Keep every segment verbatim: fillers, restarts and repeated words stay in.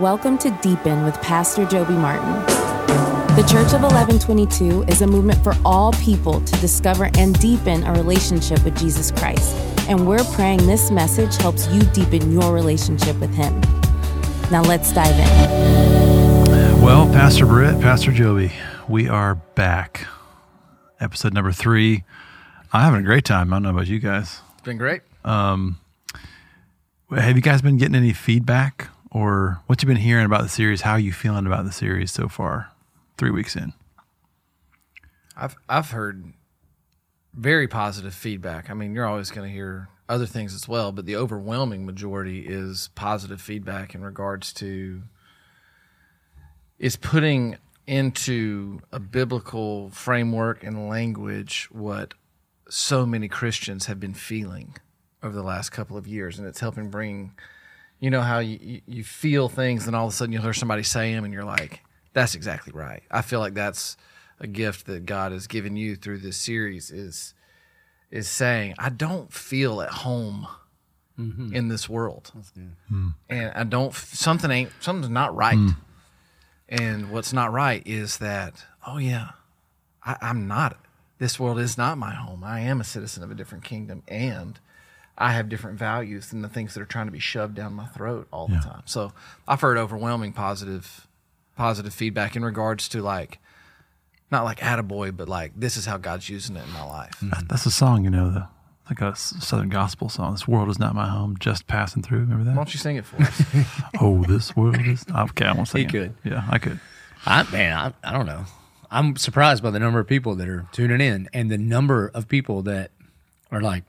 Welcome to Deepen with Pastor Joby Martin. The Church of eleven twenty-two is a movement for all people to discover and deepen a relationship with Jesus Christ, and we're praying this message helps you deepen your relationship with Him. Now let's dive in. Well, Pastor Britt, Pastor Joby, we are back. Episode number three. I'm having a great time. I don't know about you guys. It's been great. Um, have you guys been getting any feedback or what you've been hearing about the series? How are you feeling about the series so far, three weeks in? I've I've heard very positive feedback. I mean, you're always going to hear other things as well, but the overwhelming majority is positive feedback in regards to is putting into a biblical framework and language what so many Christians have been feeling over the last couple of years, and it's helping bring, you know, how you, you feel things and all of a sudden you'll hear somebody say them and you're like, that's exactly right. I feel like that's a gift that God has given you through this series is is saying, I don't feel at home mm-hmm. in this world. That's good. Mm. And I don't, something ain't, something's not right. Mm. And what's not right is that, oh yeah, I, I'm not, this world is not my home. I am a citizen of a different kingdom, and I have different values than the things that are trying to be shoved down my throat all yeah. the time. So I've heard overwhelming positive, positive feedback in regards to like, not like attaboy, but like, this is how God's using it in my life. That's a song, you know, the, like a Southern gospel song. This world is not my home, just passing through. Remember that? Why don't you sing it for us? Oh, this world is... Okay, I won't sing he it. He could. Yeah, I could. I, man, I, I don't know. I'm surprised by the number of people that are tuning in and the number of people that are like,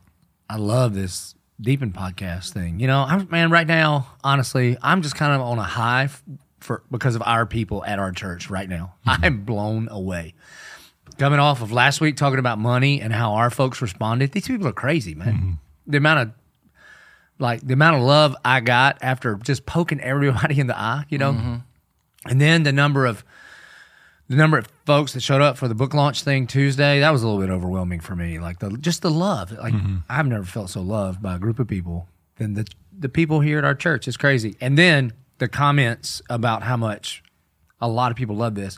I love this Deepen podcast thing. You know, I'm, man, right now, honestly, I'm just kind of on a high f- for because of our people at our church right now. Mm-hmm. I'm blown away. Coming off of last week talking about money and how our folks responded, these people are crazy, man. Mm-hmm. The amount of like the amount of love I got after just poking everybody in the eye, you know, mm-hmm. and then the number of the number of folks that showed up for the book launch thing Tuesday, that was a little bit overwhelming for me. Like the just the love, like mm-hmm. I've never felt so loved by a group of people than the the people here at our church. It's crazy, and then the comments about how much a lot of people love this.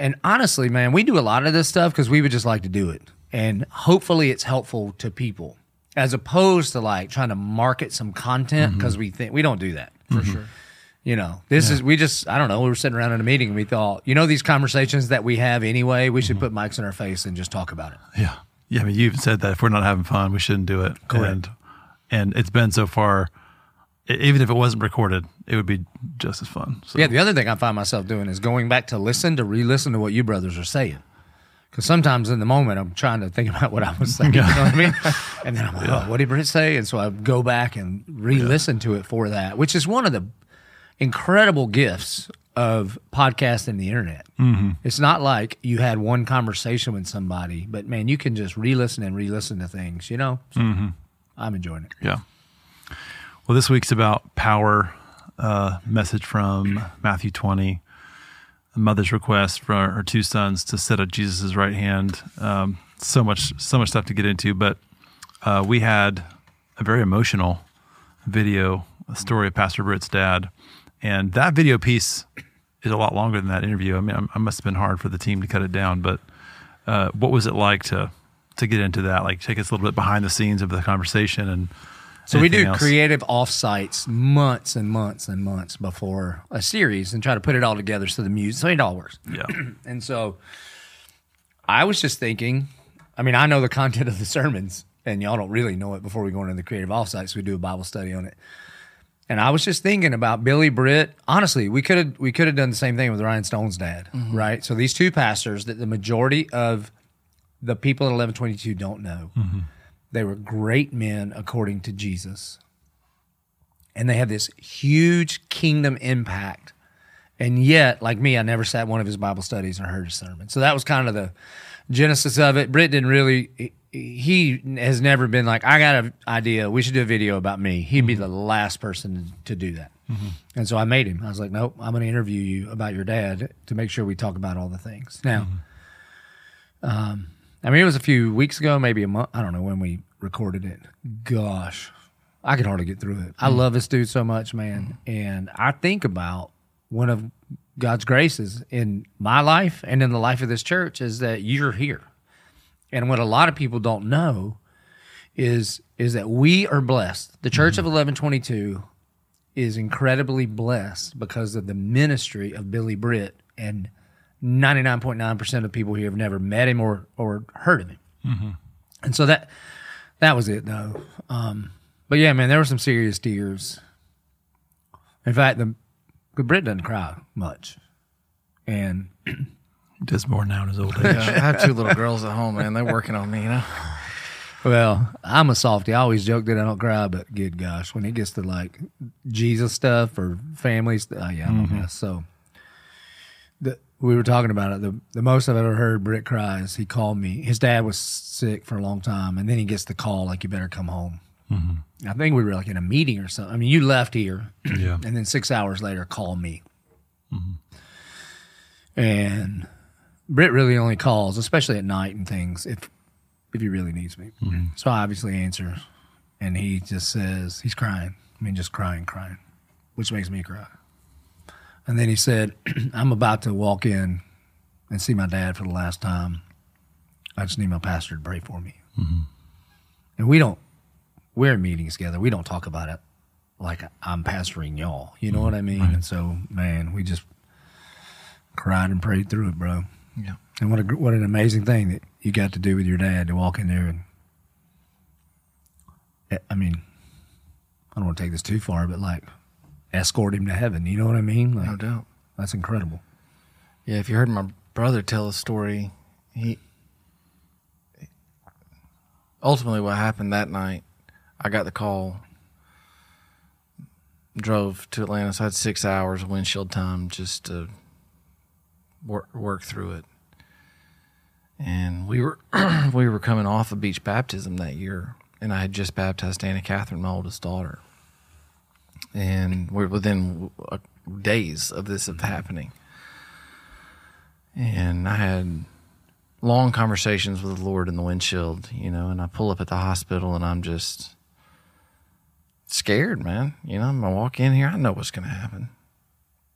And honestly, man, we do a lot of this stuff because we would just like to do it. And hopefully it's helpful to people as opposed to like trying to market some content because mm-hmm. we think we don't do that. For mm-hmm. sure. You know, this yeah. is, we just, I don't know, we were sitting around in a meeting and we thought, you know, these conversations that we have anyway, we mm-hmm. should put mics in our face and just talk about it. Yeah. Yeah. I mean, you've said that if we're not having fun, we shouldn't do it. Correct. And, and it's been so far, even if it wasn't recorded, it would be just as fun. So. Yeah, the other thing I find myself doing is going back to listen, to re-listen to what you brothers are saying. Because sometimes in the moment, I'm trying to think about what I was saying. Yeah. You know what I mean? And then I'm like, yeah. oh, what did Britt say? And so I go back and re-listen yeah. to it for that, which is one of the incredible gifts of podcasting and the internet. Mm-hmm. It's not like you had one conversation with somebody, but man, you can just re-listen and re-listen to things, you know? So mm-hmm. I'm enjoying it. Yeah. Well, this week's about power, uh, message from Matthew twenty, a mother's request for her two sons to sit at Jesus' right hand. Um, so much, so much stuff to get into, but uh, we had a very emotional video, a story of Pastor Britt's dad, and that video piece is a lot longer than that interview. I mean, it must have been hard for the team to cut it down, but uh, what was it like to to get into that? Like, take us a little bit behind the scenes of the conversation and. So Anything we do else? creative offsites months and months and months before a series and try to put it all together so the music, so it all works. Yeah. And so I was just thinking, I mean, I know the content of the sermons and y'all don't really know it before we go into the creative offsites. We do a Bible study on it. And I was just thinking about Billy Britt. Honestly, we could have we could have done the same thing with Ryan Stone's dad, mm-hmm. right? So these two pastors that the majority of the people at eleven twenty-two don't know. Mm-hmm. They were great men according to Jesus. And they had this huge kingdom impact. And yet, like me, I never sat one of his Bible studies or heard his sermon. So that was kind of the genesis of it. Britt didn't really, he has never been like, I got an idea, we should do a video about me. He'd be the last person to do that. Mm-hmm. And so I made him. I was like, nope, I'm going to interview you about your dad to make sure we talk about all the things. Now, mm-hmm. um, I mean, it was a few weeks ago, maybe a month. I don't know when we recorded it. Gosh, I could hardly get through it. I love this dude so much, man. And I think about one of God's graces in my life and in the life of this church is that you're here. And what a lot of people don't know is is that we are blessed. The Church mm-hmm. of eleven twenty-two is incredibly blessed because of the ministry of Billy Britt, and ninety-nine point nine percent of people here have never met him or or heard of him. Mm-hmm. And so that that was it, though. Um, but, yeah, man, there were some serious tears. In fact, the, the Brit doesn't cry much. And does more now in his old age. Yeah, I have two little girls at home, man. They're working on me, you know. Well, I'm a softie. I always joke that I don't cry, but good gosh, when it gets to like Jesus stuff or family stuff, oh, yeah, I'm mm-hmm. a mess. So the, we were talking about it. The, the most I've ever heard Britt cry is he called me. His dad was sick for a long time, and then he gets the call like, you better come home. Mm-hmm. I think we were like in a meeting or something. I mean, you left here, yeah. and then six hours later, call me. Mm-hmm. And Britt really only calls, especially at night and things, if if he really needs me. Mm-hmm. So I obviously answer, and he just says, he's crying. I mean, just crying, crying, which makes me cry. And then he said, I'm about to walk in and see my dad for the last time. I just need my pastor to pray for me. Mm-hmm. And we don't, we're in meetings together. We don't talk about it like I'm pastoring y'all. You know mm-hmm. what I mean? Right. And so, man, we just cried and prayed through it, bro. Yeah. And what a, what an amazing thing that you got to do with your dad, to walk in there and, I mean, I don't want to take this too far, but like escort him to heaven. You know what I mean? Like, no doubt. That's incredible. Yeah, if you heard my brother tell a story, he ultimately what happened that night, I got the call, drove to Atlanta, so I had six hours of windshield time just to work, work through it. And we were we were coming off of beach baptism that year, and I had just baptized Anna Catherine, my oldest daughter. And we're within days of this of happening. And I had long conversations with the Lord in the windshield, you know, and I pull up at the hospital, and I'm just scared, man. You know, I'm going to walk in here. I know what's going to happen.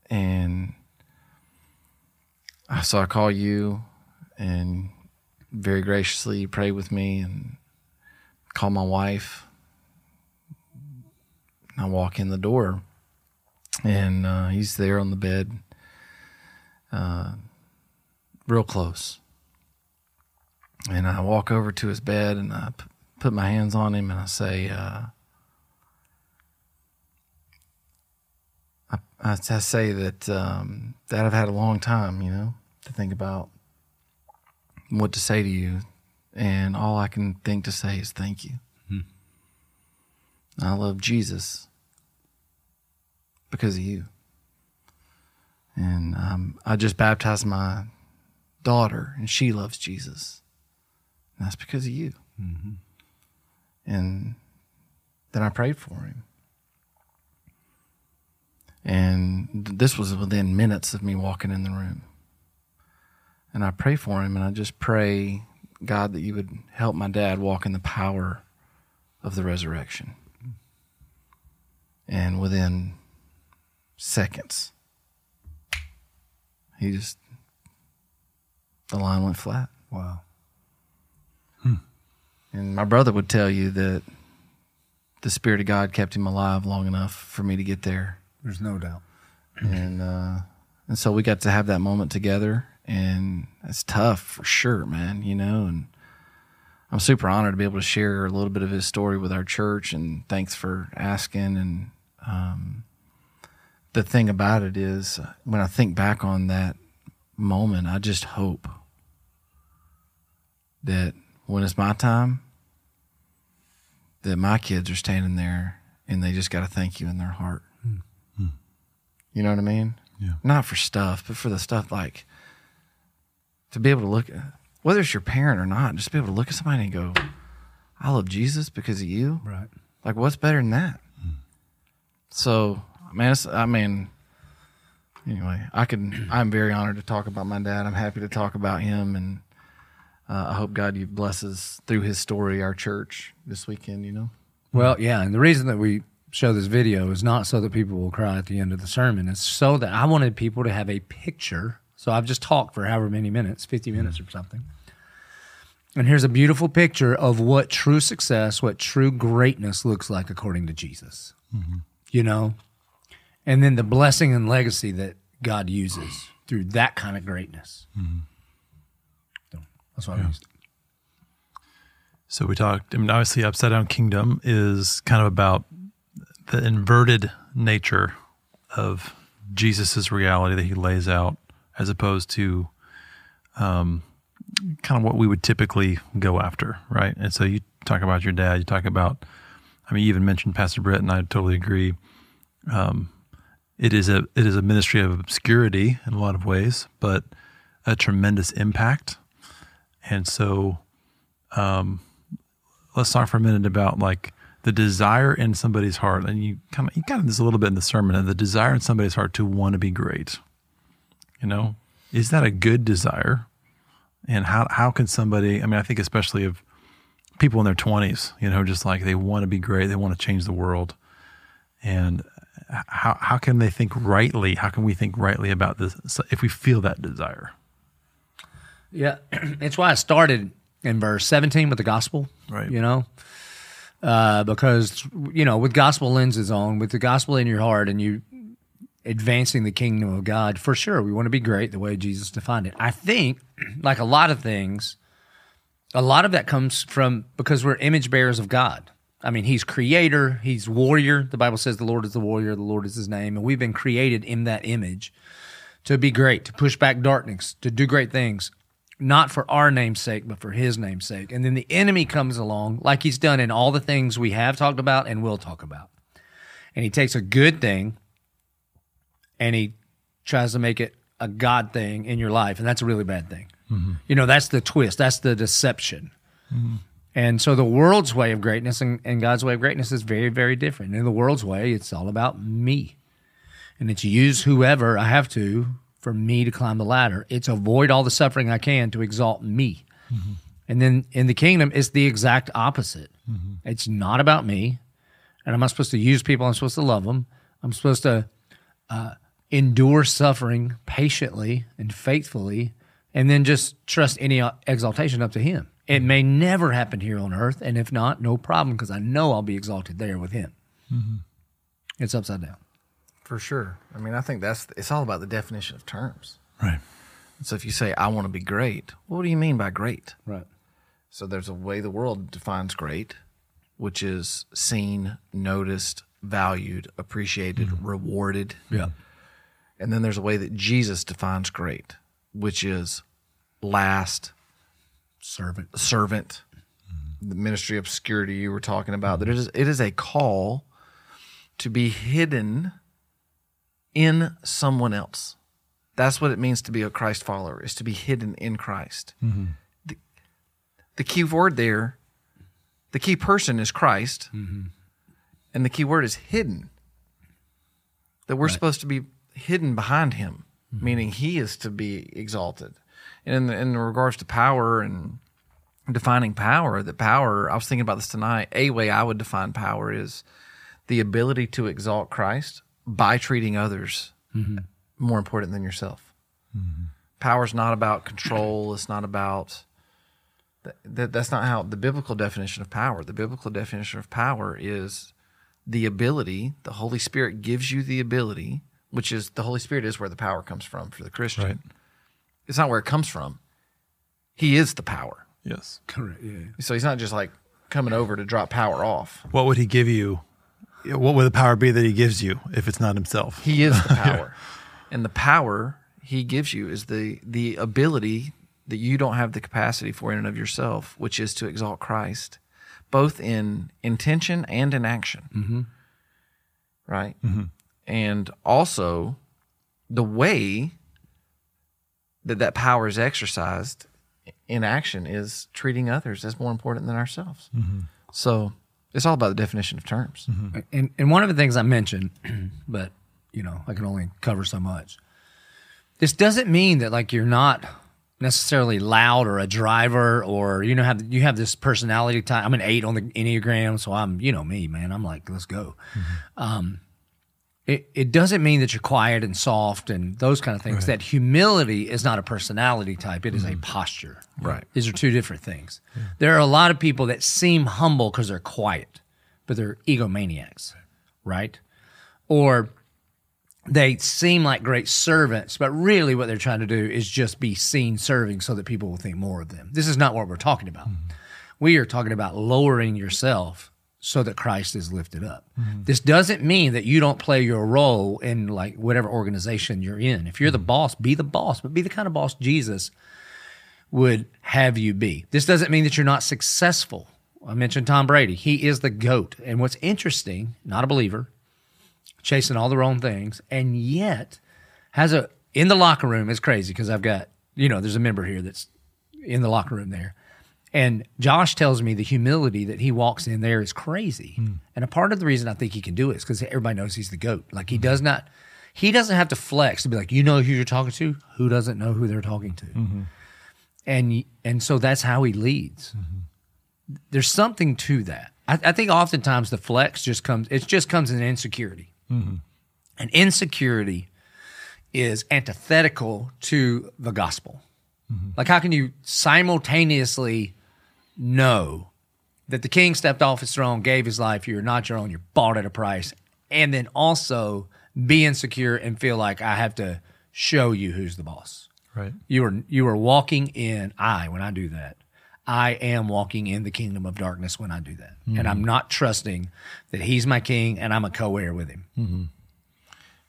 And so I call you. And very graciously, you pray with me and call my wife. And I walk in the door, and uh, he's there on the bed, uh, real close. And I walk over to his bed, and I p- put my hands on him, and I say, uh, I, I, I say that um, that I've had a long time, you know, to think about what to say to you, and all I can think to say is thank you. Mm-hmm. I love Jesus because of you. And um, I just baptized my daughter, and she loves Jesus. And that's because of you. Mm-hmm. And then I prayed for him. And this was within minutes of me walking in the room. And I pray for him, and I just pray, God, that you would help my dad walk in the power of the resurrection. And within seconds, he just, the line went flat. Wow. Hmm. And my brother would tell you that the Spirit of God kept him alive long enough for me to get there. There's no doubt. And uh, and so we got to have that moment together. And it's tough for sure, man, you know, and I'm super honored to be able to share a little bit of his story with our church, and thanks for asking. And um, the thing about it is, when I think back on that moment, I just hope that when it's my time, that my kids are standing there and they just got to thank you in their heart. Mm-hmm. You know what I mean? Yeah. Not for stuff, but for the stuff like, to be able to look, whether it's your parent or not, just be able to look at somebody and go, I love Jesus because of you. Right. Like, what's better than that? Mm. So, man, it's, I mean, anyway, I can, I'm very honored to talk about my dad. I'm happy to talk about him. And uh, I hope God you blesses through his story, our church this weekend, you know? Well, yeah, and the reason that we show this video is not so that people will cry at the end of the sermon. It's so that I wanted people to have a picture. So I've just talked for however many minutes, fifty minutes or something. And here's a beautiful picture of what true success, what true greatness looks like according to Jesus. Mm-hmm. You know? And then the blessing and legacy that God uses through that kind of greatness. Mm-hmm. So that's what yeah. I used. So we talked, I mean, obviously Upside Down Kingdom is kind of about the inverted nature of Jesus's reality that he lays out, as opposed to um, kind of what we would typically go after, right? And so you talk about your dad, you talk about, I mean, you even mentioned Pastor Britt, and I totally agree. Um, it is a it is a ministry of obscurity in a lot of ways, but a tremendous impact. And so, um, let's talk for a minute about like the desire in somebody's heart, and you kind of you got this a little bit in the sermon, and the desire in somebody's heart to want to be great. You know, is that a good desire? And how how can somebody? I mean, I think especially of people in their twenties, you know, just like they want to be great, they want to change the world, and how how can they think rightly? How can we think rightly about this if we feel that desire? Yeah, it's why I started in verse seventeen with the gospel, right? You know, uh, because you know, with gospel lenses on, with the gospel in your heart, and you advancing the kingdom of God, for sure, we want to be great the way Jesus defined it. I think, like a lot of things, a lot of that comes from because we're image bearers of God. I mean, he's creator, he's warrior. The Bible says the Lord is the warrior, the Lord is his name, and we've been created in that image to be great, to push back darkness, to do great things, not for our name's sake, but for his name's sake. And then the enemy comes along, like he's done in all the things we have talked about and will talk about. And he takes a good thing, and he tries to make it a God thing in your life, and that's a really bad thing. Mm-hmm. You know, that's the twist. That's the deception. Mm-hmm. And so the world's way of greatness and, and God's way of greatness is very, very different. In the world's way, it's all about me, and it's use whoever I have to for me to climb the ladder. It's avoid all the suffering I can to exalt me. Mm-hmm. And then in the kingdom, it's the exact opposite. Mm-hmm. It's not about me, and I'm not supposed to use people. I'm supposed to love them. I'm supposed to... Uh, endure suffering patiently and faithfully, and then just trust any exaltation up to him. It may never happen here on earth, and if not, no problem, because I know I'll be exalted there with him. Mm-hmm. It's upside down. For sure. I mean, I think that's it's all about the definition of terms. Right. So if you say, I want to be great, what do you mean by great? Right. So there's a way the world defines great, which is seen, noticed, valued, appreciated, mm-hmm. rewarded. Yeah. And then there's a way that Jesus defines great, which is last, servant, servant, mm-hmm. the ministry of obscurity you were talking about. That it is, it is a call to be hidden in someone else. That's what it means to be a Christ follower, is to be hidden in Christ. Mm-hmm. The, the key word there, the key person is Christ, mm-hmm. and the key word is hidden. That we're right. supposed to be hidden behind him, mm-hmm. meaning he is to be exalted. And in, in regards to power and defining power, the power, I was thinking about this tonight, a way I would define power is the ability to exalt Christ by treating others mm-hmm. more important than yourself. Mm-hmm. Power is not about control. It's not about, that, that's not how the biblical definition of power, the biblical definition of power is the ability, the Holy Spirit gives you the ability, which is the Holy Spirit is where the power comes from for the Christian. Right. It's not where it comes from. He is the power. Yes. Correct. Yeah. So he's not just like coming over to drop power off. What would he give you? What would the power be that he gives you if it's not himself? He is the power. yeah. And the power he gives you is the the ability that you don't have the capacity for in and of yourself, which is to exalt Christ, both in intention and in action. Mm-hmm. Right? Mm-hmm. And also, the way that that power is exercised in action is treating others as more important than ourselves. Mm-hmm. So it's all about the definition of terms. Mm-hmm. And, and one of the things I mentioned, but you know, I can only cover so much. This doesn't mean that like you're not necessarily loud or a driver, or, you know, have you have this personality type. I'm an eight on the Enneagram, so I'm, you know me, man. I'm like, let's go. Mm-hmm. Um, it, it doesn't mean that you're quiet and soft and those kind of things. Right. That humility is not a personality type. It mm-hmm. is a posture. Right. These are two different things. Yeah. There are a lot of people that seem humble because they're quiet, but they're egomaniacs, right? Or they seem like great servants, but really what they're trying to do is just be seen serving so that people will think more of them. This is not what we're talking about. Mm-hmm. We are talking about lowering yourself so that Christ is lifted up. Mm-hmm. This doesn't mean that you don't play your role in like whatever organization you're in. If you're the boss, be the boss, but be the kind of boss Jesus would have you be. This doesn't mean that you're not successful. I mentioned Tom Brady. He is the GOAT. And what's interesting, not a believer, chasing all the wrong things, and yet has a, in the locker room, it's crazy because I've got, you know, there's a member here that's in the locker room there. And Josh tells me the humility that he walks in there is crazy. Mm. And a part of the reason I think he can do it is because everybody knows he's the GOAT. Like he mm-hmm. does not, he doesn't have to flex to be like, you know who you're talking to? Who doesn't know who they're talking to? Mm-hmm. And and so that's how he leads. Mm-hmm. There's something to that. I, I think oftentimes the flex just comes, it just comes in insecurity. Mm-hmm. And insecurity is antithetical to the gospel. Mm-hmm. Like how can you simultaneously know that the king stepped off his throne, gave his life, you're not your own, you're bought at a price, and then also be insecure and feel like I have to show you who's the boss. Right. You are you are walking in, I, when I do that, I am walking in the kingdom of darkness when I do that. Mm-hmm. And I'm not trusting that he's my king and I'm a co-heir with him. Mm-hmm.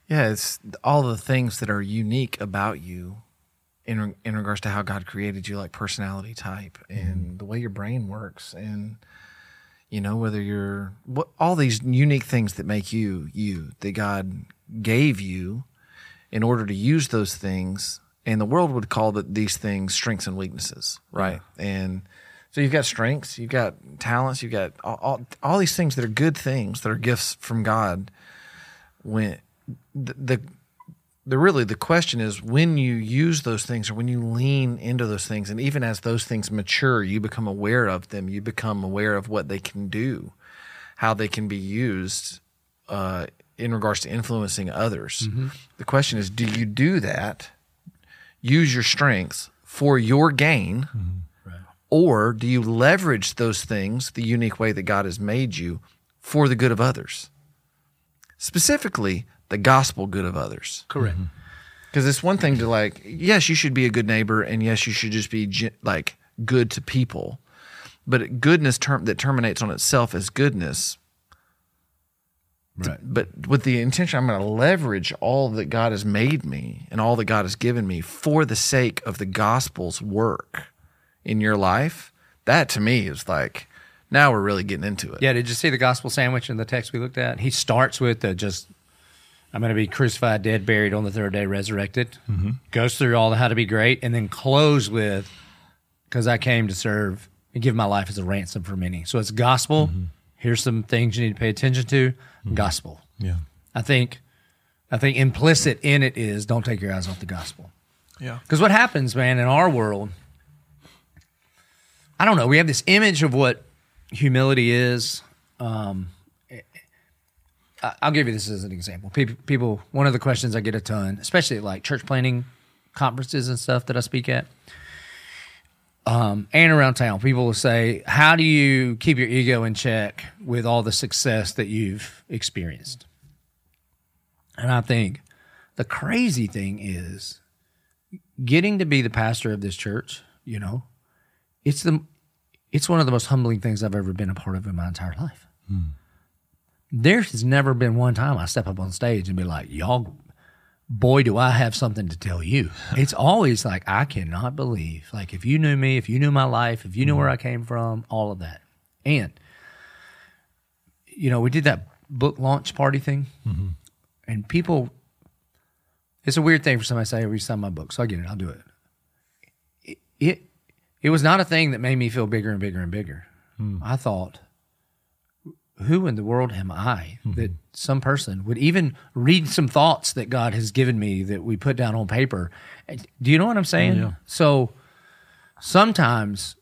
Yeah, it's all the things that are unique about you in in regards to how God created you, like personality type and mm-hmm. the way your brain works, and you know whether you're what, all these unique things that make you you that God gave you in order to use those things. And the world would call that these things strengths and weaknesses, right? Yeah. And so you've got strengths, you've got talents, you've got all, all all these things that are good things that are gifts from God. When the, the the really the question is when you use those things or when you lean into those things, and even as those things mature, you become aware of them. You become aware of what they can do, how they can be used uh, in regards to influencing others. Mm-hmm. The question is, do you do that? Use your strengths for your gain, mm-hmm. right. or do you leverage those things, the unique way that God has made you, for the good of others? Specifically, the gospel good of others. Correct. Because mm-hmm. it's one thing to like, yes, you should be a good neighbor, and yes, you should just be like good to people. But goodness term that terminates on itself as goodness. Right. But with the intention, I'm going to leverage all that God has made me and all that God has given me for the sake of the gospel's work in your life. That to me is like, now we're really getting into it. Yeah, did you see the gospel sandwich in the text we looked at? He starts with the just, I'm going to be crucified, dead, buried, on the third day, resurrected. Mm-hmm. Goes through all the how to be great, and then close with, because I came to serve and give my life as a ransom for many. So it's gospel. Mm-hmm. Here's some things you need to pay attention to. Mm-hmm. Gospel. Yeah. I think I think implicit in it is don't take your eyes off the gospel. Yeah. Because what happens, man, in our world, I don't know, we have this image of what humility is. Um, I'll give you this as an example. People, people, one of the questions I get a ton, especially at like church planning conferences and stuff that I speak at, Um, and around town, people will say, how do you keep your ego in check with all the success that you've experienced? And I think the crazy thing is getting to be the pastor of this church, you know, it's the it's one of the most humbling things I've ever been a part of in my entire life. Hmm. There has never been one time I step up on stage and be like, y'all, boy, do I have something to tell you. It's always like, I cannot believe. Like, if you knew me, if you knew my life, if you knew mm-hmm. where I came from, all of that. And, you know, we did that book launch party thing, mm-hmm. and people, it's a weird thing for somebody to say, "Will you sign my book?" So I get it, I'll do it. It it, it was not a thing that made me feel bigger and bigger and bigger. Mm. I thought, who in the world am I that mm-hmm. some person would even read some thoughts that God has given me that we put down on paper? Do you know what I'm saying? Oh, yeah. So sometimes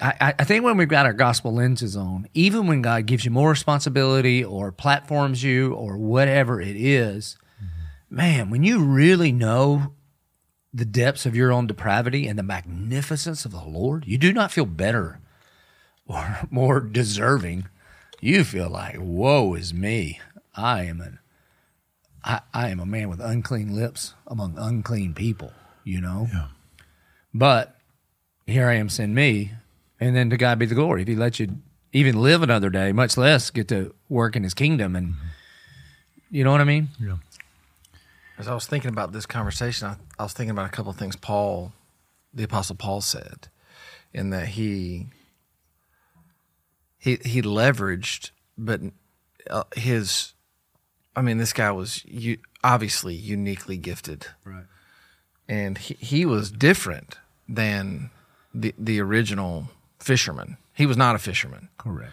I, I think when we've got our gospel lenses on, even when God gives you more responsibility or platforms you or whatever it is, mm-hmm. man, when you really know the depths of your own depravity and the magnificence of the Lord, you do not feel better or more deserving. You feel like, woe is me. I am an, I, I am a man with unclean lips among unclean people, you know? Yeah. But here I am, send me. And then to God be the glory. If he lets you even live another day, much less get to work in his kingdom. And mm-hmm. you know what I mean? Yeah. As I was thinking about this conversation, I, I was thinking about a couple of things Paul, the Apostle Paul said, in that he he he leveraged, but his, I mean, this guy was u- obviously uniquely gifted. Right. And he, he was different than the the original fisherman. He was not a fisherman. Correct.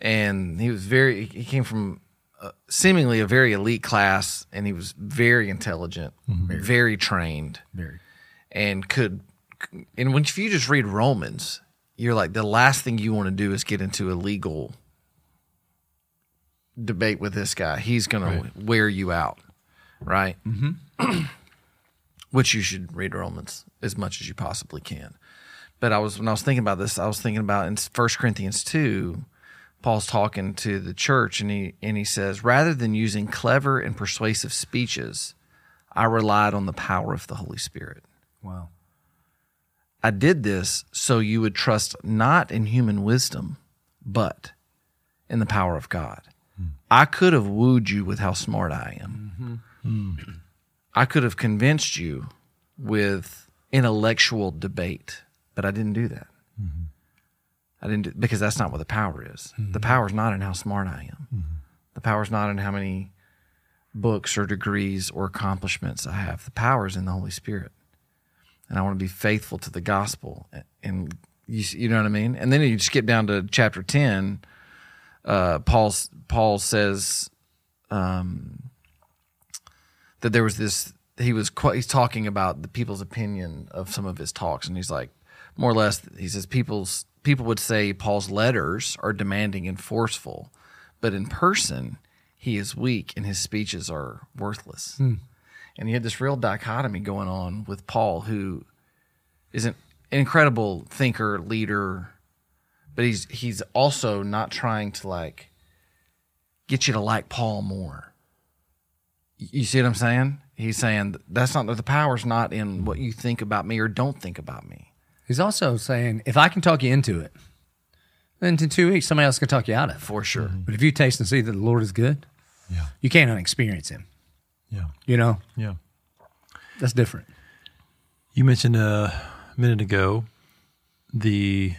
And he was very, he came from uh, seemingly a very elite class, and he was very intelligent, mm-hmm. very, very trained, very, and could, and when if you just read Romans, you're like, the last thing you want to do is get into a legal debate with this guy. He's going right. to wear you out, right? Mm-hmm. Which you should read Romans as much as you possibly can. But I was when I was thinking about this, I was thinking about in First Corinthians two, Paul's talking to the church, and he and he says, rather than using clever and persuasive speeches, I relied on the power of the Holy Spirit. Wow. I did this so you would trust not in human wisdom, but in the power of God. Hmm. I could have wooed you with how smart I am. Mm-hmm. Hmm. I could have convinced you with intellectual debate. But I didn't do that. Mm-hmm. I didn't do, because that's not what the power is. Mm-hmm. The power is not in how smart I am. Mm-hmm. The power is not in how many books or degrees or accomplishments I have. The power is in the Holy Spirit, and I want to be faithful to the gospel. And you, you know what I mean. And then you skip down to chapter ten. Uh, Paul Paul says um, that there was this. He was he's talking about the people's opinion of some of his talks, and he's like. More or less, he says, people's, people would say Paul's letters are demanding and forceful, but in person, he is weak and his speeches are worthless. Hmm. And he had this real dichotomy going on with Paul, who is an incredible thinker, leader, but he's he's also not trying to like get you to like Paul more. You see what I'm saying? He's saying, that's not the power's not in what you think about me or don't think about me. He's also saying, if I can talk you into it, then in two weeks, somebody else can talk you out of it. For sure. Mm-hmm. But if you taste and see that the Lord is good, yeah. you can't unexperience him. Yeah. You know? Yeah. That's different. You mentioned a minute ago the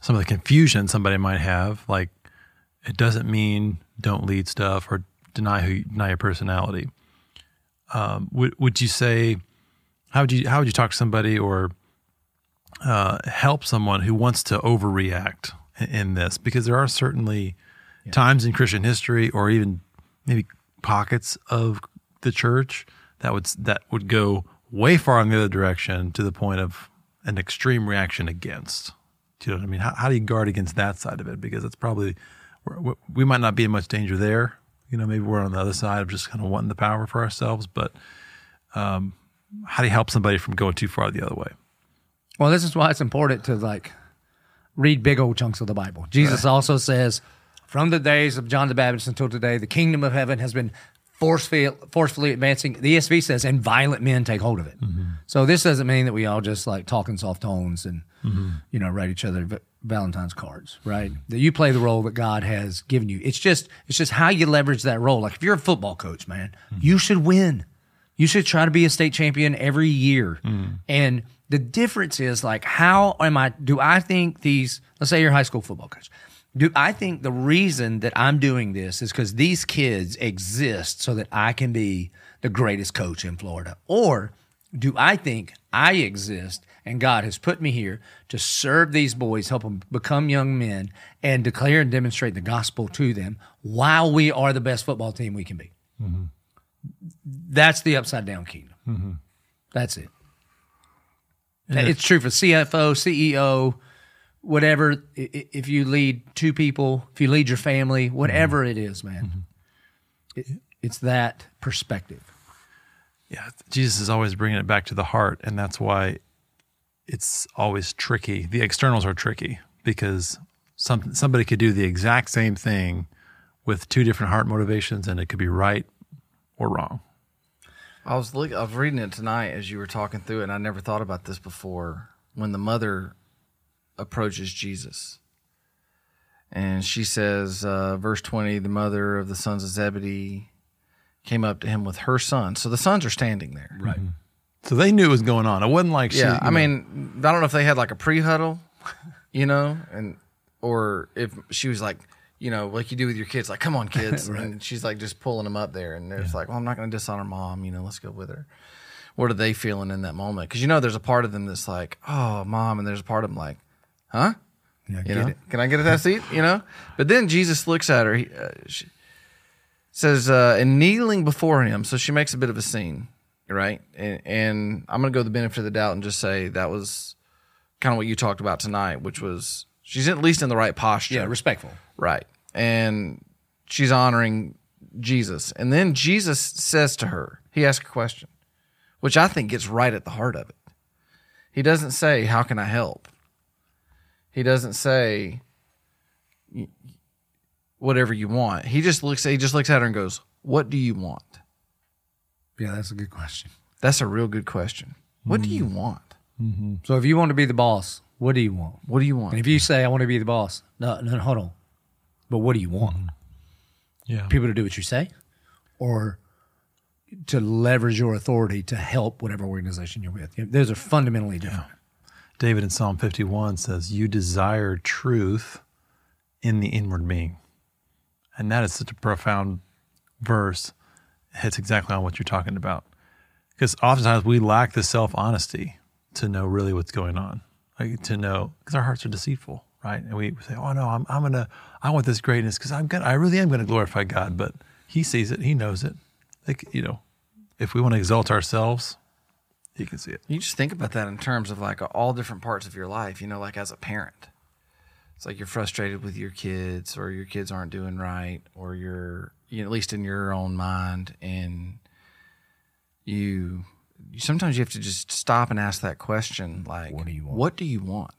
some of the confusion somebody might have. Like, it doesn't mean don't lead stuff or deny who deny your personality. Um, would, would you say, how would you how would you talk to somebody or Uh, help someone who wants to overreact in this? Because there are certainly yeah. times in Christian history, or even maybe pockets of the church, that would that would go way far in the other direction to the point of an extreme reaction against. Do you know what I mean? How, how do you guard against that side of it? Because it's probably we're, we might not be in much danger there. You know, maybe we're on the other side of just kind of wanting the power for ourselves. But um, how do you help somebody from going too far the other way? Well, this is why it's important to like read big old chunks of the Bible. Jesus right. also says, from the days of John the Baptist until today, the kingdom of heaven has been forcefully, forcefully advancing. The E S V says, and violent men take hold of it. Mm-hmm. So this doesn't mean that we all just like talk in soft tones and, mm-hmm. you know, write each other Valentine's cards, right? Mm-hmm. That you play the role that God has given you. It's just, it's just how you leverage that role. Like if you're a football coach, man, mm-hmm. you should win. You should try to be a state champion every year. Mm-hmm. And the difference is like, how am I, do I think these, let's say you're a high school football coach. Do I think the reason that I'm doing this is because these kids exist so that I can be the greatest coach in Florida? Or do I think I exist and God has put me here to serve these boys, help them become young men, and declare and demonstrate the gospel to them while we are the best football team we can be? Mm-hmm. That's the upside down kingdom. Mm-hmm. That's it. That it's true for C F O, C E O, whatever. If you lead two people, if you lead your family, whatever mm-hmm. it is, man, mm-hmm. it, it's that perspective. Yeah, Jesus is always bringing it back to the heart, and that's why it's always tricky. The externals are tricky because some, somebody could do the exact same thing with two different heart motivations, and it could be right or wrong. I was look, I was reading it tonight as you were talking through it, and I never thought about this before. When the mother approaches Jesus, and she says, uh, verse twenty, the mother of the sons of Zebedee came up to him with her son. So the sons are standing there. Right. Mm-hmm. So they knew what was going on. It wasn't like she... Yeah, I know. mean, I don't know if they had like a pre-huddle, you know, and or if she was like... You know, like you do with your kids, like, come on, kids. Right. And she's like just pulling them up there. And they're yeah. just like, well, I'm not going to dishonor mom. You know, let's go with her. What are they feeling in that moment? Because, you know, there's a part of them that's like, oh, mom. And there's a part of them like, huh? Yeah, you know, it. Can I get at that seat? You know? But then Jesus looks at her. He uh, she says, uh, and kneeling before him. So she makes a bit of a scene, right? And, and I'm going to go the benefit of the doubt and just say that was kind of what you talked about tonight, which was she's at least in the right posture. Yeah, respectful. Right. And she's honoring Jesus. And then Jesus says to her, he asks a question, which I think gets right at the heart of it. He doesn't say, how can I help? He doesn't say, whatever you want. He just looks, he just looks at her and goes, what do you want? Yeah, that's a good question. That's a real good question. Mm-hmm. What do you want? Mm-hmm. So if you want to be the boss, what do you want? What do you want? And if you say, I want to be the boss, no, no, hold on. But what do you want? Yeah. People to do what you say or to leverage your authority to help whatever organization you're with. Those are fundamentally different. Yeah. David in Psalm fifty-one says, you desire truth in the inward being. And that is such a profound verse. It hits exactly on what you're talking about. Because oftentimes we lack the self-honesty to know really what's going on, like to know, because our hearts are deceitful. Right, and we say, "Oh no, I'm, I'm gonna, I want this greatness because I'm gonna, I really am gonna glorify God." But He sees it, He knows it. Like you know, if we want to exalt ourselves, He can see it. You just think about that in terms of like all different parts of your life. You know, like as a parent, it's like you're frustrated with your kids, or your kids aren't doing right, or you're, you know, at least in your own mind, and you, you sometimes you have to just stop and ask that question, like, "What do you want? What do you want?"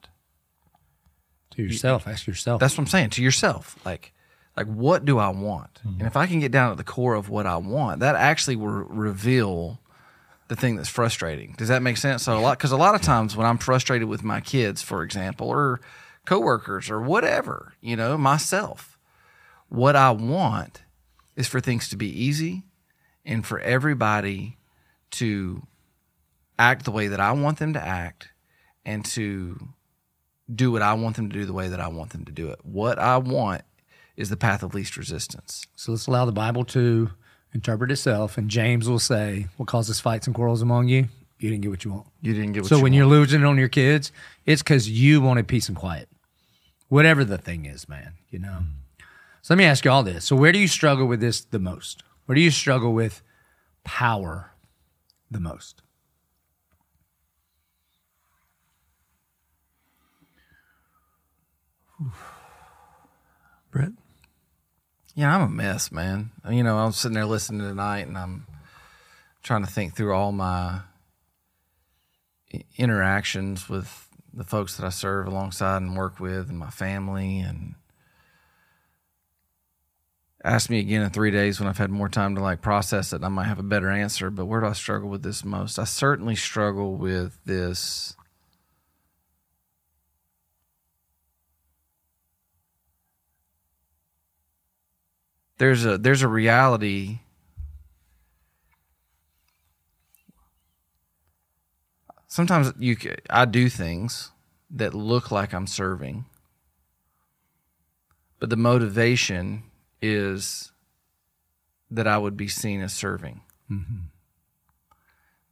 To yourself, ask yourself. That's what I'm saying, to yourself. Like, like what do I want? Mm-hmm. And if I can get down at the core of what I want, that actually will reveal the thing that's frustrating. Does that make sense? So a lot, because a lot of times when I'm frustrated with my kids, for example, or coworkers or whatever, you know, myself, what I want is for things to be easy and for everybody to act the way that I want them to act and to do what I want them to do the way that I want them to do it. What I want is the path of least resistance. So let's allow the Bible to interpret itself, and James will say, what causes fights and quarrels among you? You didn't get what you want. You didn't get what so you want. So when you're losing it on your kids, it's because you wanted peace and quiet, whatever the thing is, man, you know. So let me ask you all this. So where do you struggle with this the most? Where do you struggle with power the most? Britt? Yeah, I'm a mess, man. You know, I'm sitting there listening tonight, and I'm trying to think through all my interactions with the folks that I serve alongside and work with and my family. And ask me again in three days when I've had more time to, like, process it, and I might have a better answer. But where do I struggle with this most? I certainly struggle with this... There's a there's a reality. Sometimes you I do things that look like I'm serving, but the motivation is that I would be seen as serving, mm-hmm.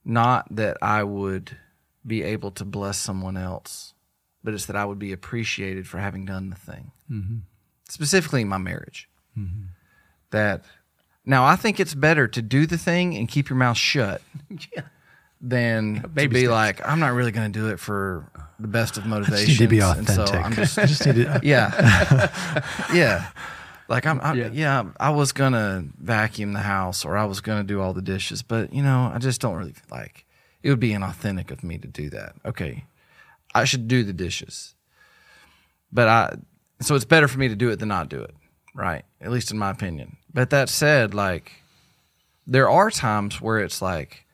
not that I would be able to bless someone else, but it's that I would be appreciated for having done the thing, mm-hmm. specifically in my marriage. Mm-hmm. That now I think it's better to do the thing and keep your mouth shut yeah. than to be steps. Like, I'm not really going to do it for the best of motivations. I just need to be authentic. So I'm just, I just need to, yeah, yeah. Like I'm, I, yeah. yeah, I was going to vacuum the house or I was going to do all the dishes, but you know, I just don't really like, it would be inauthentic of me to do that. Okay. I should do the dishes, but I, so it's better for me to do it than not do it. Right. At least in my opinion. But that said, like there are times where it's like,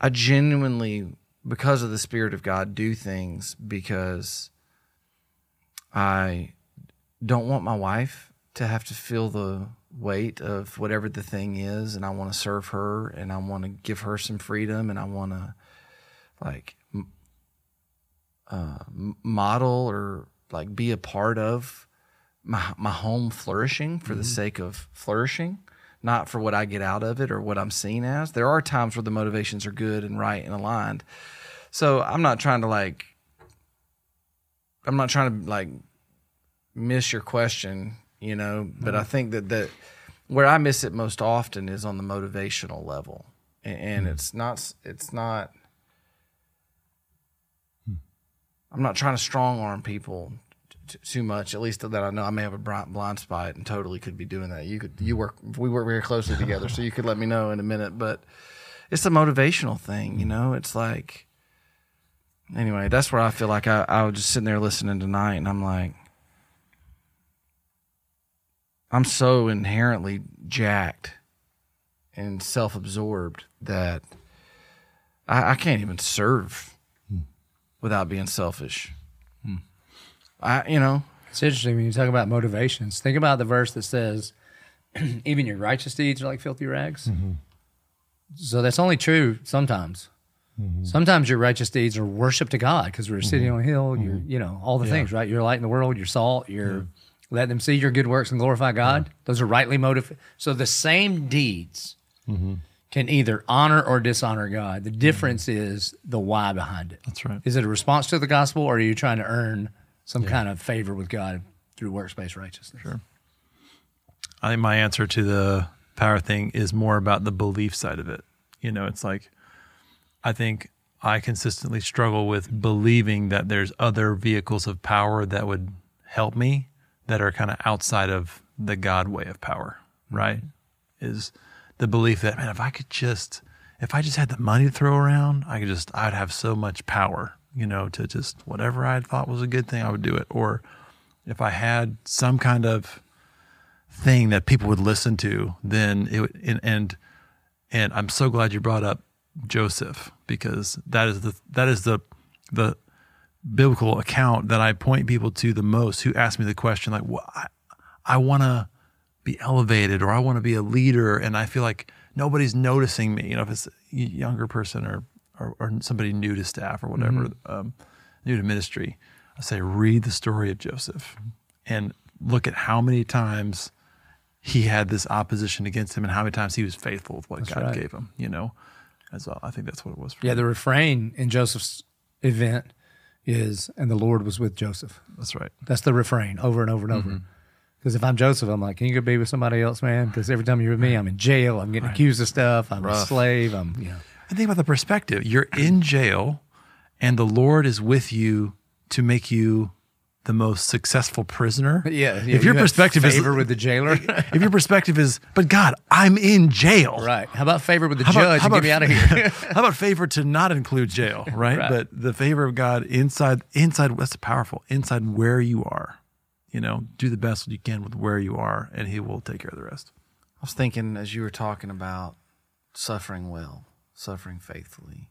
I genuinely, because of the Spirit of God, do things because I don't want my wife to have to feel the weight of whatever the thing is, and I want to serve her, and I want to give her some freedom, and I want to like uh, model or like be a part of my my home flourishing for mm-hmm. the sake of flourishing. Not for what I get out of it or what I'm seen as. There are times where the motivations are good and right and aligned. So I'm not trying to like, I'm not trying to like miss your question, you know, but mm-hmm. I think that, that where I miss it most often is on the motivational level. And, and mm-hmm. it's not, it's not, mm-hmm. I'm not trying to strong arm people too much, at least that I know. I may have a blind spot and totally could be doing that. You could, you work, we work very closely together, so you could let me know in a minute. But it's a motivational thing, you know. It's like, anyway, that's where I feel like I, I was just sitting there listening tonight, and I'm like, I'm so inherently jacked and self-absorbed that I, I can't even serve hmm. without being selfish. Hmm. I, you know, it's interesting when you talk about motivations. Think about the verse that says, even your righteous deeds are like filthy rags. Mm-hmm. So that's only true sometimes. Mm-hmm. Sometimes your righteous deeds are worship to God because we're mm-hmm. sitting on a hill. Mm-hmm. You're, you know, all the yeah. things, right? You're light in the world, you're salt, you're mm-hmm. letting them see your good works and glorify God. Mm-hmm. Those are rightly motivated. So the same deeds mm-hmm. can either honor or dishonor God. The difference mm-hmm. is the why behind it. That's right. Is it a response to the gospel, or are you trying to earn some yeah. kind of favor with God through works-based righteousness? Sure. I think my answer to the power thing is more about the belief side of it. You know, it's like, I think I consistently struggle with believing that there's other vehicles of power that would help me that are kind of outside of the God way of power, right? Mm-hmm. Is the belief that, man, if I could just, if I just had the money to throw around, I could just, I'd have so much power. You know, to just whatever I thought was a good thing, I would do it. Or if I had some kind of thing that people would listen to, then it would, and, and, and I'm so glad you brought up Joseph, because that is the, that is the, the biblical account that I point people to the most who ask me the question, like, well, I, I want to be elevated, or I want to be a leader. And I feel like nobody's noticing me, you know, if it's a younger person or Or, or somebody new to staff or whatever, mm-hmm. um, new to ministry, I say, read the story of Joseph and look at how many times he had this opposition against him and how many times he was faithful with what that's God right. gave him, you know, as well. I think that's what it was for yeah, him. The refrain in Joseph's event is, and the Lord was with Joseph. That's right. That's the refrain over and over and mm-hmm. over. Because if I'm Joseph, I'm like, can you go be with somebody else, man? Because every time you're with me, I'm in jail. I'm getting right. accused of stuff. I'm rough. A slave. I'm, you know. And think about the perspective. You're in jail, and the Lord is with you to make you the most successful prisoner. Yeah. yeah if your you perspective favor is, with the jailer. If your perspective is, but God, I'm in jail. Right. How about favor with the how judge about, and about, get me out of here? How about favor to not include jail, right? right? But the favor of God inside, inside, that's powerful, inside where you are. You know, do the best you can with where you are, and He will take care of the rest. I was thinking as you were talking about suffering well. Suffering faithfully.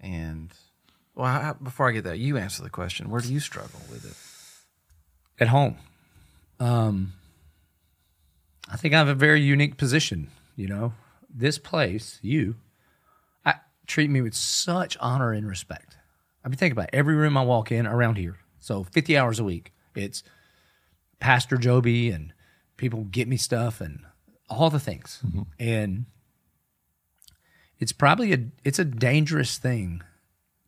And, well, I, before I get that, you answer the question. Where do you struggle with it? At home. Um, I think I have a very unique position, you know. This place, you, I, treat me with such honor and respect. I mean, think about it. Every room I walk in around here, so fifty hours a week, it's Pastor Joby and people get me stuff and all the things. Mm-hmm. And It's probably a it's a dangerous thing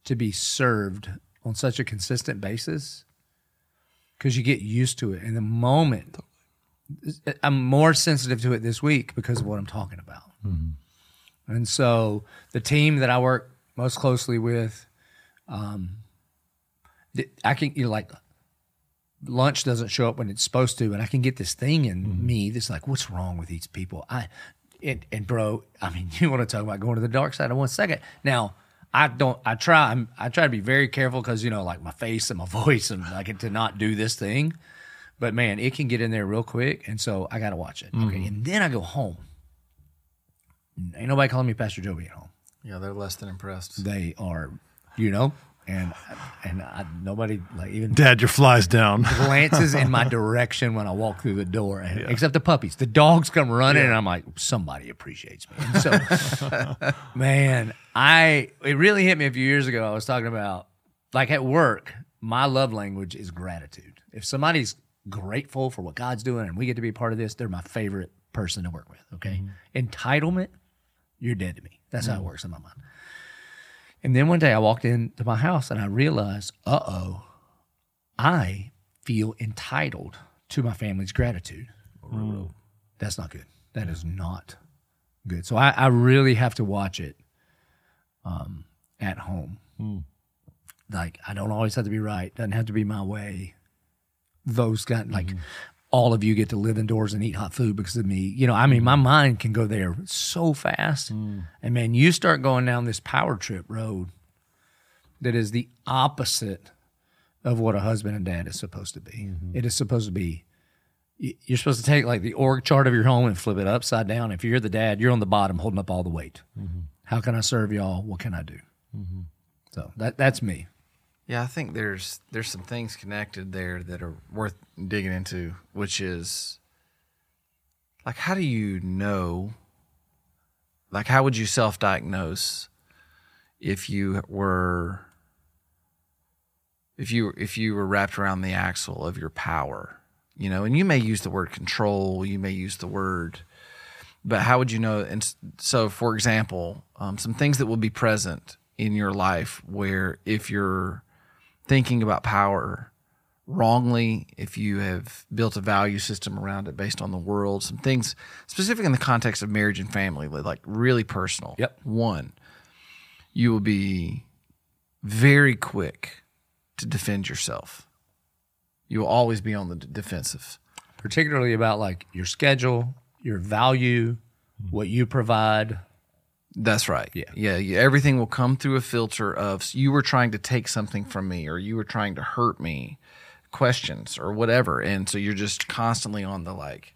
to be served on such a consistent basis because you get used to it. And the moment, I'm more sensitive to it this week because of what I'm talking about. Mm-hmm. And so the team that I work most closely with, um, I can, you know, like lunch doesn't show up when it's supposed to, and I can get this thing in mm-hmm. me that's like, what's wrong with these people? I and, and bro, I mean, you want to talk about going to the dark side in one second. Now, I don't, I try, I'm, I try to be very careful because, you know, like my face and my voice and like to not do this thing. But man, it can get in there real quick. And so I got to watch it. Mm-hmm. Okay. And then I go home. Ain't nobody calling me Pastor Joby at home. Yeah, they're less than impressed. They are, you know, and and I, nobody like even Dad, your fly's down. Glances in my direction when I walk through the door, and, yeah. except the puppies. The dogs come running, yeah. and I'm like, somebody appreciates me. And so, man, I it really hit me a few years ago. I was talking about like at work, my love language is gratitude. If somebody's grateful for what God's doing and we get to be a part of this, they're my favorite person to work with. Okay, mm-hmm. Entitlement. You're dead to me. That's mm. how it works in my mind. And then one day I walked into my house and I realized, uh-oh, I feel entitled to my family's gratitude. Mm. That's not good. That yeah. is not good. So I, I really have to watch it um, at home. Mm. Like, I don't always have to be right. Doesn't have to be my way. Those guys, mm-hmm. like, all of you get to live indoors and eat hot food because of me. You know, I mean, my mind can go there so fast. Mm. And, man, you start going down this power trip road that is the opposite of what a husband and dad is supposed to be. Mm-hmm. It is supposed to be, you're supposed to take, like, the org chart of your home and flip it upside down. If you're the dad, you're on the bottom holding up all the weight. Mm-hmm. How can I serve y'all? What can I do? Mm-hmm. So that that's me. Yeah, I think there's there's some things connected there that are worth digging into, which is, like, how do you know, like, how would you self-diagnose if you were, if you if you were wrapped around the axle of your power, you know? And you may use the word control, you may use the word, but how would you know? And so, for example, um, some things that will be present in your life where if you're thinking about power wrongly, if you have built a value system around it based on the world, some things specific in the context of marriage and family, like really personal. Yep. One, you will be very quick to defend yourself. You will always be on the defensive. Particularly about like your schedule, your value, what you provide. That's right. Yeah. yeah. Yeah. Everything will come through a filter of you were trying to take something from me or you were trying to hurt me, questions or whatever. And so you're just constantly on the like,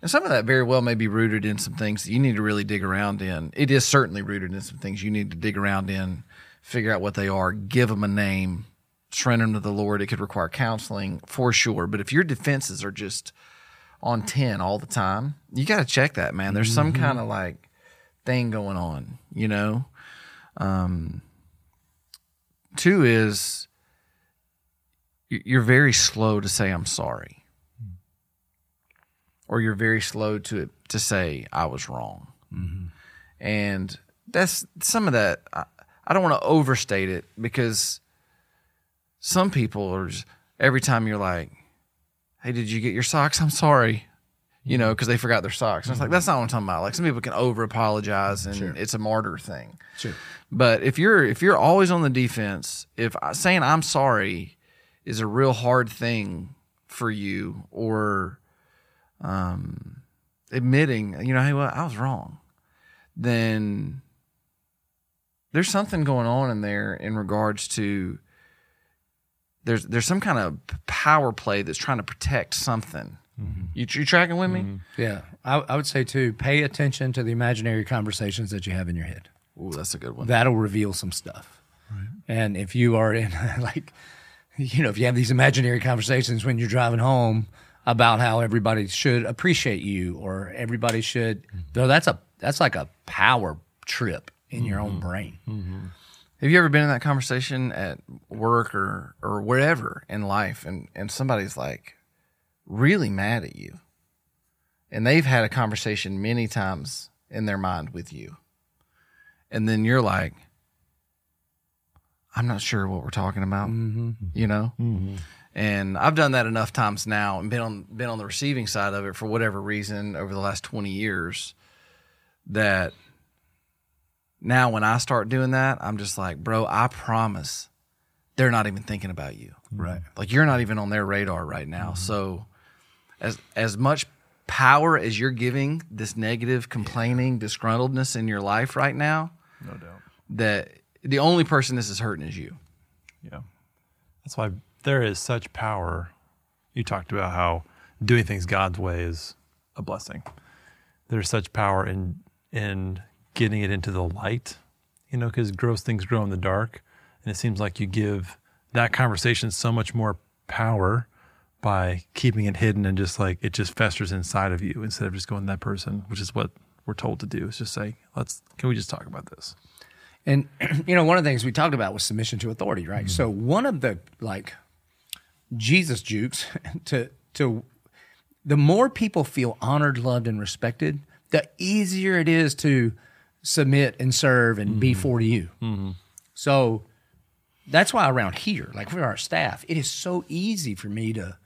and some of that very well may be rooted in some things that you need to really dig around in. It is certainly rooted in some things you need to dig around in, figure out what they are, give them a name, surrender them to the Lord. It could require counseling for sure. But if your defenses are just on ten all the time, you got to check that, man. There's some mm-hmm. kind of like, thing going on, you know? Um, two is you're very slow to say I'm sorry. Mm. Or you're very slow to to say I was wrong. Mm-hmm. And that's some of that. I, I don't want to overstate it because some people are just, every time you're like, hey, did you get your socks? I'm sorry. You know, because they forgot their socks. And it's like, that's not what I'm talking about. Like, some people can over-apologize, and sure. it's a martyr thing. Sure. But if you're if you're always on the defense, if I, saying I'm sorry is a real hard thing for you, or um, admitting, you know, hey, well, I was wrong, then there's something going on in there in regards to there's there's some kind of power play that's trying to protect something. Mm-hmm. You, you tracking with me? Mm-hmm. Yeah. I, I would say, too, pay attention to the imaginary conversations that you have in your head. Ooh, that's a good one. That'll reveal some stuff. Right. And if you are in, like, you know, if you have these imaginary conversations when you're driving home about how everybody should appreciate you or everybody should, mm-hmm. though that's a that's like a power trip in mm-hmm. your own brain. Mm-hmm. Have you ever been in that conversation at work or, or wherever in life and, and somebody's like, really mad at you, and they've had a conversation many times in their mind with you, and then you're like, I'm not sure what we're talking about, mm-hmm. you know? Mm-hmm. And I've done that enough times now and been on been on the receiving side of it for whatever reason over the last twenty years that now when I start doing that, I'm just like, bro, I promise they're not even thinking about you. Right. Like you're not even on their radar right now. Mm-hmm. So as as much power as you're giving this negative, complaining, yeah. disgruntledness in your life right now, no doubt, that the only person this is hurting is you. Yeah. That's why there is such power. You talked about how doing things God's way is a blessing. There's such power in in getting it into the light, you know, because gross things grow in the dark. And it seems like you give that conversation so much more power by keeping it hidden and just like it just festers inside of you instead of just going to that person, which is what we're told to do. It's just say, let's, can we just talk about this? And, you know, one of the things we talked about was submission to authority, right? Mm-hmm. So one of the, like, Jesus jukes to to the more people feel honored, loved, and respected, the easier it is to submit and serve and mm-hmm. be for you. Mm-hmm. So that's why around here, like for our staff, it is so easy for me to,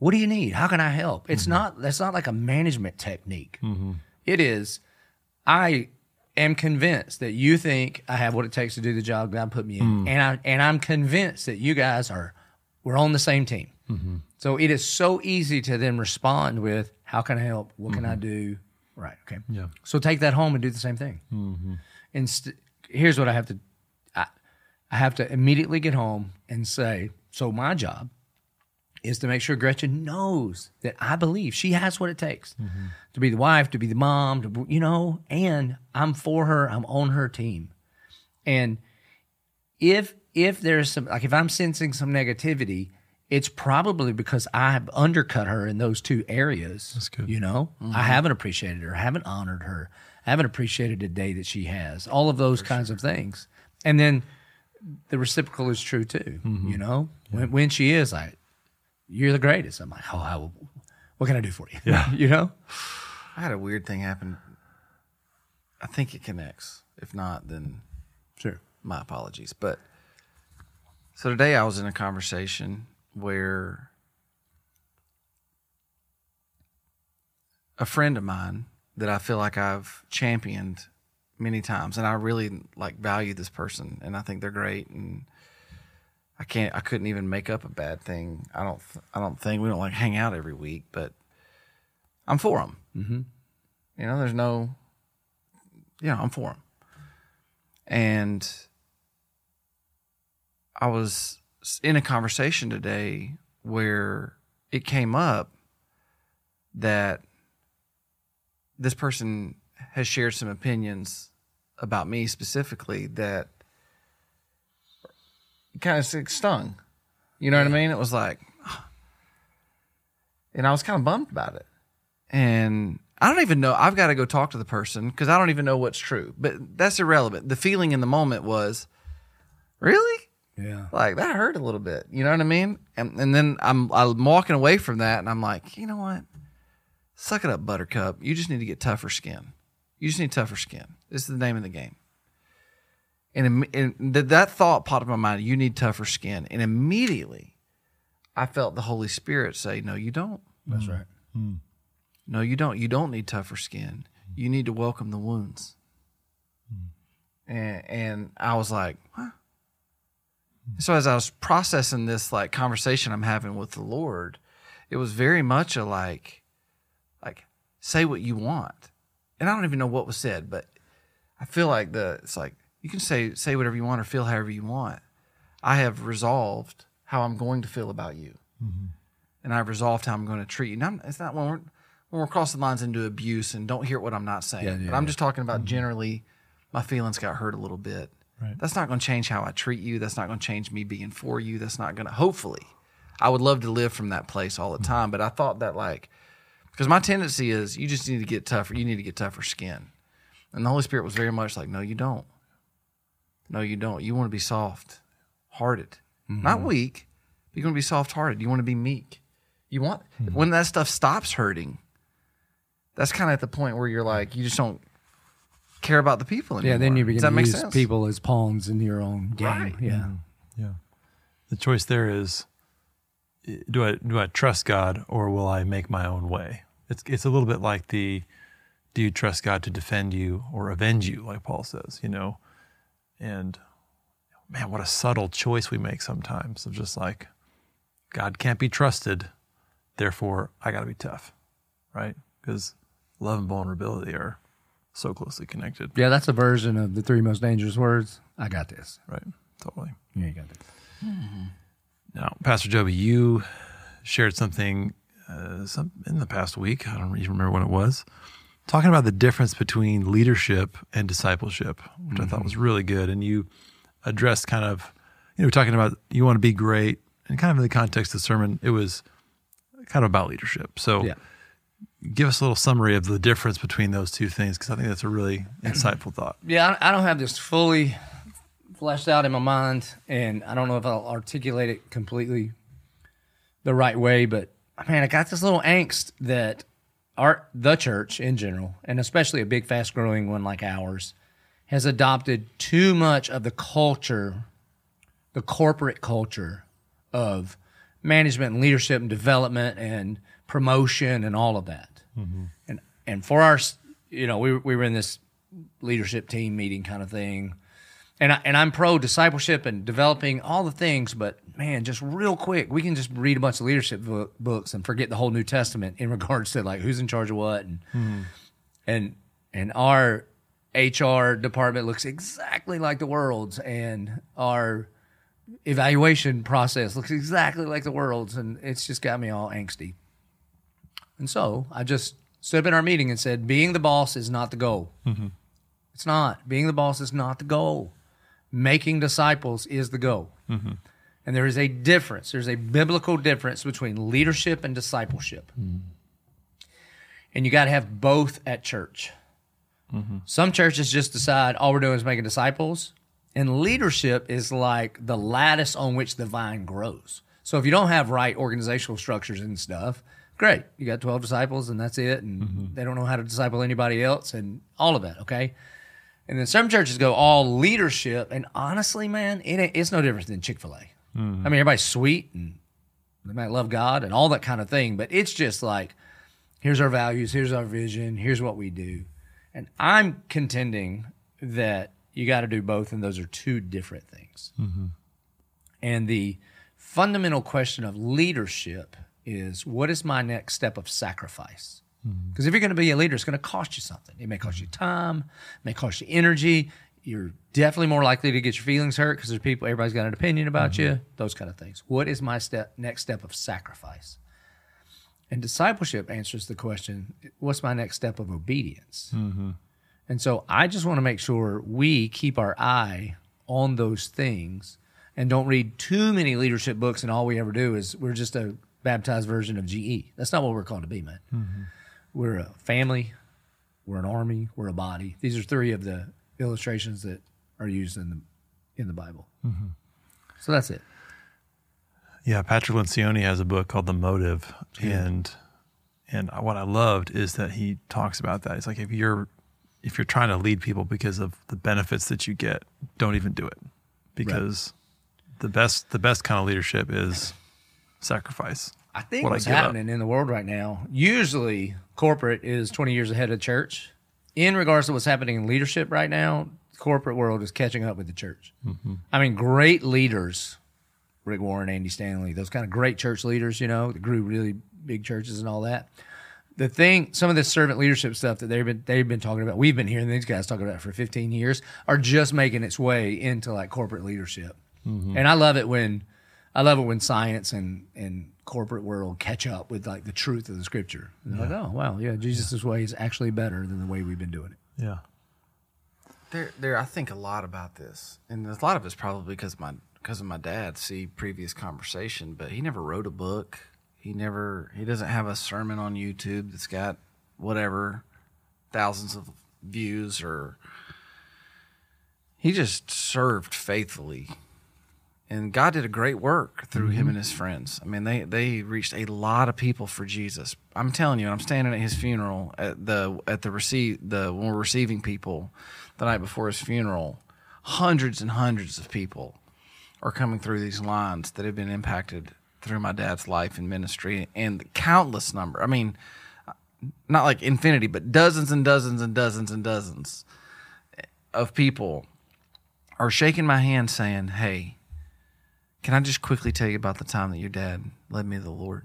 what do you need? How can I help? It's mm-hmm. not, that's not like a management technique. Mm-hmm. It is, I... am convinced that you think I have what it takes to do the job God put me in. Mm. And, I, and I'm convinced that you guys are, we're on the same team. Mm-hmm. So it is so easy to then respond with, how can I help? What mm-hmm. can I do? Right, okay. Yeah. So take that home and do the same thing. Mm-hmm. And st- here's what I have to, I, I have to immediately get home and say, so my job is to make sure Gretchen knows that I believe she has what it takes mm-hmm. to be the wife, to be the mom, to, you know, and I'm for her, I'm on her team. And if if there's some, like if I'm sensing some negativity, it's probably because I have undercut her in those two areas. That's good. You know, mm-hmm. I haven't appreciated her, I haven't honored her, I haven't appreciated the day that she has, all of those for kinds sure. of things. And then the reciprocal is true too, mm-hmm. you know, yeah. when, when she is like, you're the greatest. I'm like, oh, I will, what can I do for you? Yeah. You know? I had a weird thing happen. I think it connects. If not, then sure. My apologies. But so today I was in a conversation where a friend of mine that I feel like I've championed many times, and I really like value this person, and I think they're great, and I can't. I couldn't even make up a bad thing. I don't. I don't think we don't like hang out every week, but I'm for them. Mm-hmm. You know, there's no. Yeah, you know, I'm for them. And I was in a conversation today where it came up that this person has shared some opinions about me specifically that kind of stung, you know what I mean? It was like, and I was kind of bummed about it. And I don't even know, I've got to go talk to the person because I don't even know what's true, but that's irrelevant. The feeling in the moment was, really? Yeah. Like that hurt a little bit, you know what I mean? And and then I'm, I'm walking away from that and I'm like, you know what? Suck it up, buttercup. You just need to get tougher skin. You just need tougher skin. This is the name of the game. And, and that thought popped in my mind, you need tougher skin. And immediately I felt the Holy Spirit say, no, you don't. That's mm. right. Mm. No, you don't. You don't need tougher skin. You need to welcome the wounds. Mm. And, and I was like, huh? Mm. So as I was processing this like conversation I'm having with the Lord, it was very much a like, like say what you want. And I don't even know what was said, but I feel like the it's like, you can say say whatever you want or feel however you want. I have resolved how I'm going to feel about you. Mm-hmm. And I've resolved how I'm going to treat you. And I'm, it's not when we're, when we're crossing lines into abuse and don't hear what I'm not saying. Yeah, yeah, but I'm yeah. just talking about mm-hmm. generally my feelings got hurt a little bit. Right. That's not going to change how I treat you. That's not going to change me being for you. That's not going to, hopefully. I would love to live from that place all the mm-hmm. time. But I thought that like, because my tendency is you just need to get tougher. You need to get tougher skin. And the Holy Spirit was very much like, no, you don't. No, you don't. You want to be soft-hearted. Mm-hmm. Not weak, but you want to be soft-hearted. You want to be meek. You want mm-hmm. when that stuff stops hurting, that's kind of at the point where you're like, you just don't care about the people anymore. Yeah, then you're beginning to use sense? people as pawns in your own game. Right. Yeah. Mm-hmm. Yeah. The choice there is, do I do I trust God or will I make my own way? It's it's a little bit like the, do you trust God to defend you or avenge you, like Paul says, you know? And man, what a subtle choice we make sometimes of just like, God can't be trusted, therefore I got to be tough, right? Because love and vulnerability are so closely connected. Yeah, that's a version of the three most dangerous words. I got this. Right, totally. Yeah, you got this. Mm-hmm. Now, Pastor Joby, you shared something uh, some, in the past week. I don't even remember when it was. Talking about the difference between leadership and discipleship, which mm-hmm. I thought was really good. And you addressed kind of, you know, talking about you want to be great. And kind of in the context of the sermon, it was kind of about leadership. So yeah. Give us a little summary of the difference between those two things, because I think that's a really insightful thought. Yeah, I don't have this fully fleshed out in my mind, and I don't know if I'll articulate it completely the right way, but man, I got this little angst that our the church in general, and especially a big, fast-growing one like ours, has adopted too much of the culture, the corporate culture of management and leadership and development and promotion and all of that. Mm-hmm. And and for our, you know, we we were in this leadership team meeting kind of thing. And, I, and I'm pro discipleship and developing all the things, but man, just real quick, we can just read a bunch of leadership book, books and forget the whole New Testament in regards to like who's in charge of what. And mm-hmm. and and our H R department looks exactly like the world's, and our evaluation process looks exactly like the world's, and it's just got me all angsty. And so I just stood up in our meeting and said, being the boss is not the goal. Mm-hmm. It's not. Being the boss is not the goal. Making disciples is the goal. Mm-hmm. And there is a difference. There's a biblical difference between leadership and discipleship. Mm-hmm. And you got to have both at church. Mm-hmm. Some churches just decide all we're doing is making disciples. And leadership is like the lattice on which the vine grows. So if you don't have right organizational structures and stuff, great. You got twelve disciples and that's it. And mm-hmm. they don't know how to disciple anybody else and all of that, okay? And then some churches go all leadership. And honestly, man, it it's no different than Chick-fil-A. Mm-hmm. I mean, everybody's sweet and they might love God and all that kind of thing. But it's just like, here's our values, here's our vision, here's what we do. And I'm contending that you got to do both, and those are two different things. Mm-hmm. And the fundamental question of leadership is, what is my next step of sacrifice? Because mm-hmm. if you're going to be a leader, it's going to cost you something. It may cost you time, it may cost you energy. You're definitely more likely to get your feelings hurt because there's people, everybody's got an opinion about mm-hmm. you, those kind of things. What is my step, next step of sacrifice? And discipleship answers the question, what's my next step of obedience? Mm-hmm. And so I just want to make sure we keep our eye on those things and don't read too many leadership books, and all we ever do is we're just a baptized version of G E. That's not what we're called to be, man. Mm-hmm. We're a family, we're an army, we're a body. These are three of the illustrations that are used in the in the Bible. Mm-hmm. So that's it. Yeah, Patrick Lencioni has a book called The Motive, yeah. and and what I loved is that he talks about that. It's like if you're If you're trying to lead people because of the benefits that you get, don't even do it, because right. the best the best kind of leadership is sacrifice. I think what what's I happening up. in the world right now, usually corporate is twenty years ahead of church. In regards to what's happening in leadership right now, the corporate world is catching up with the church. Mm-hmm. I mean, great leaders, Rick Warren, Andy Stanley, those kind of great church leaders, you know, that grew really big churches and all that. The thing, some of this servant leadership stuff that they've been they've been talking about, we've been hearing these guys talking about for fifteen years, are just making its way into like corporate leadership. Mm-hmm. And I love it when I love it when science and, and corporate world catch up with like the truth of the scripture. And yeah. Like, oh wow, yeah, Jesus' yeah. way is actually better than the way we've been doing it. Yeah. There there I think a lot about this. And a lot of it's probably because of my because of my dad, see previous conversation, but he never wrote a book. He never, he doesn't have a sermon on YouTube that's got whatever, thousands of views, or he just served faithfully. And God did a great work through mm-hmm. him and his friends. I mean, they, they reached a lot of people for Jesus. I'm telling you, I'm standing at his funeral at the, at the receive, the, when we're receiving people the night before his funeral, hundreds and hundreds of people are coming through these lines that have been impacted through my dad's life and ministry, and the countless number. I mean, not like infinity, but dozens and dozens and dozens and dozens of people are shaking my hand saying, hey, can I just quickly tell you about the time that your dad led me to the Lord?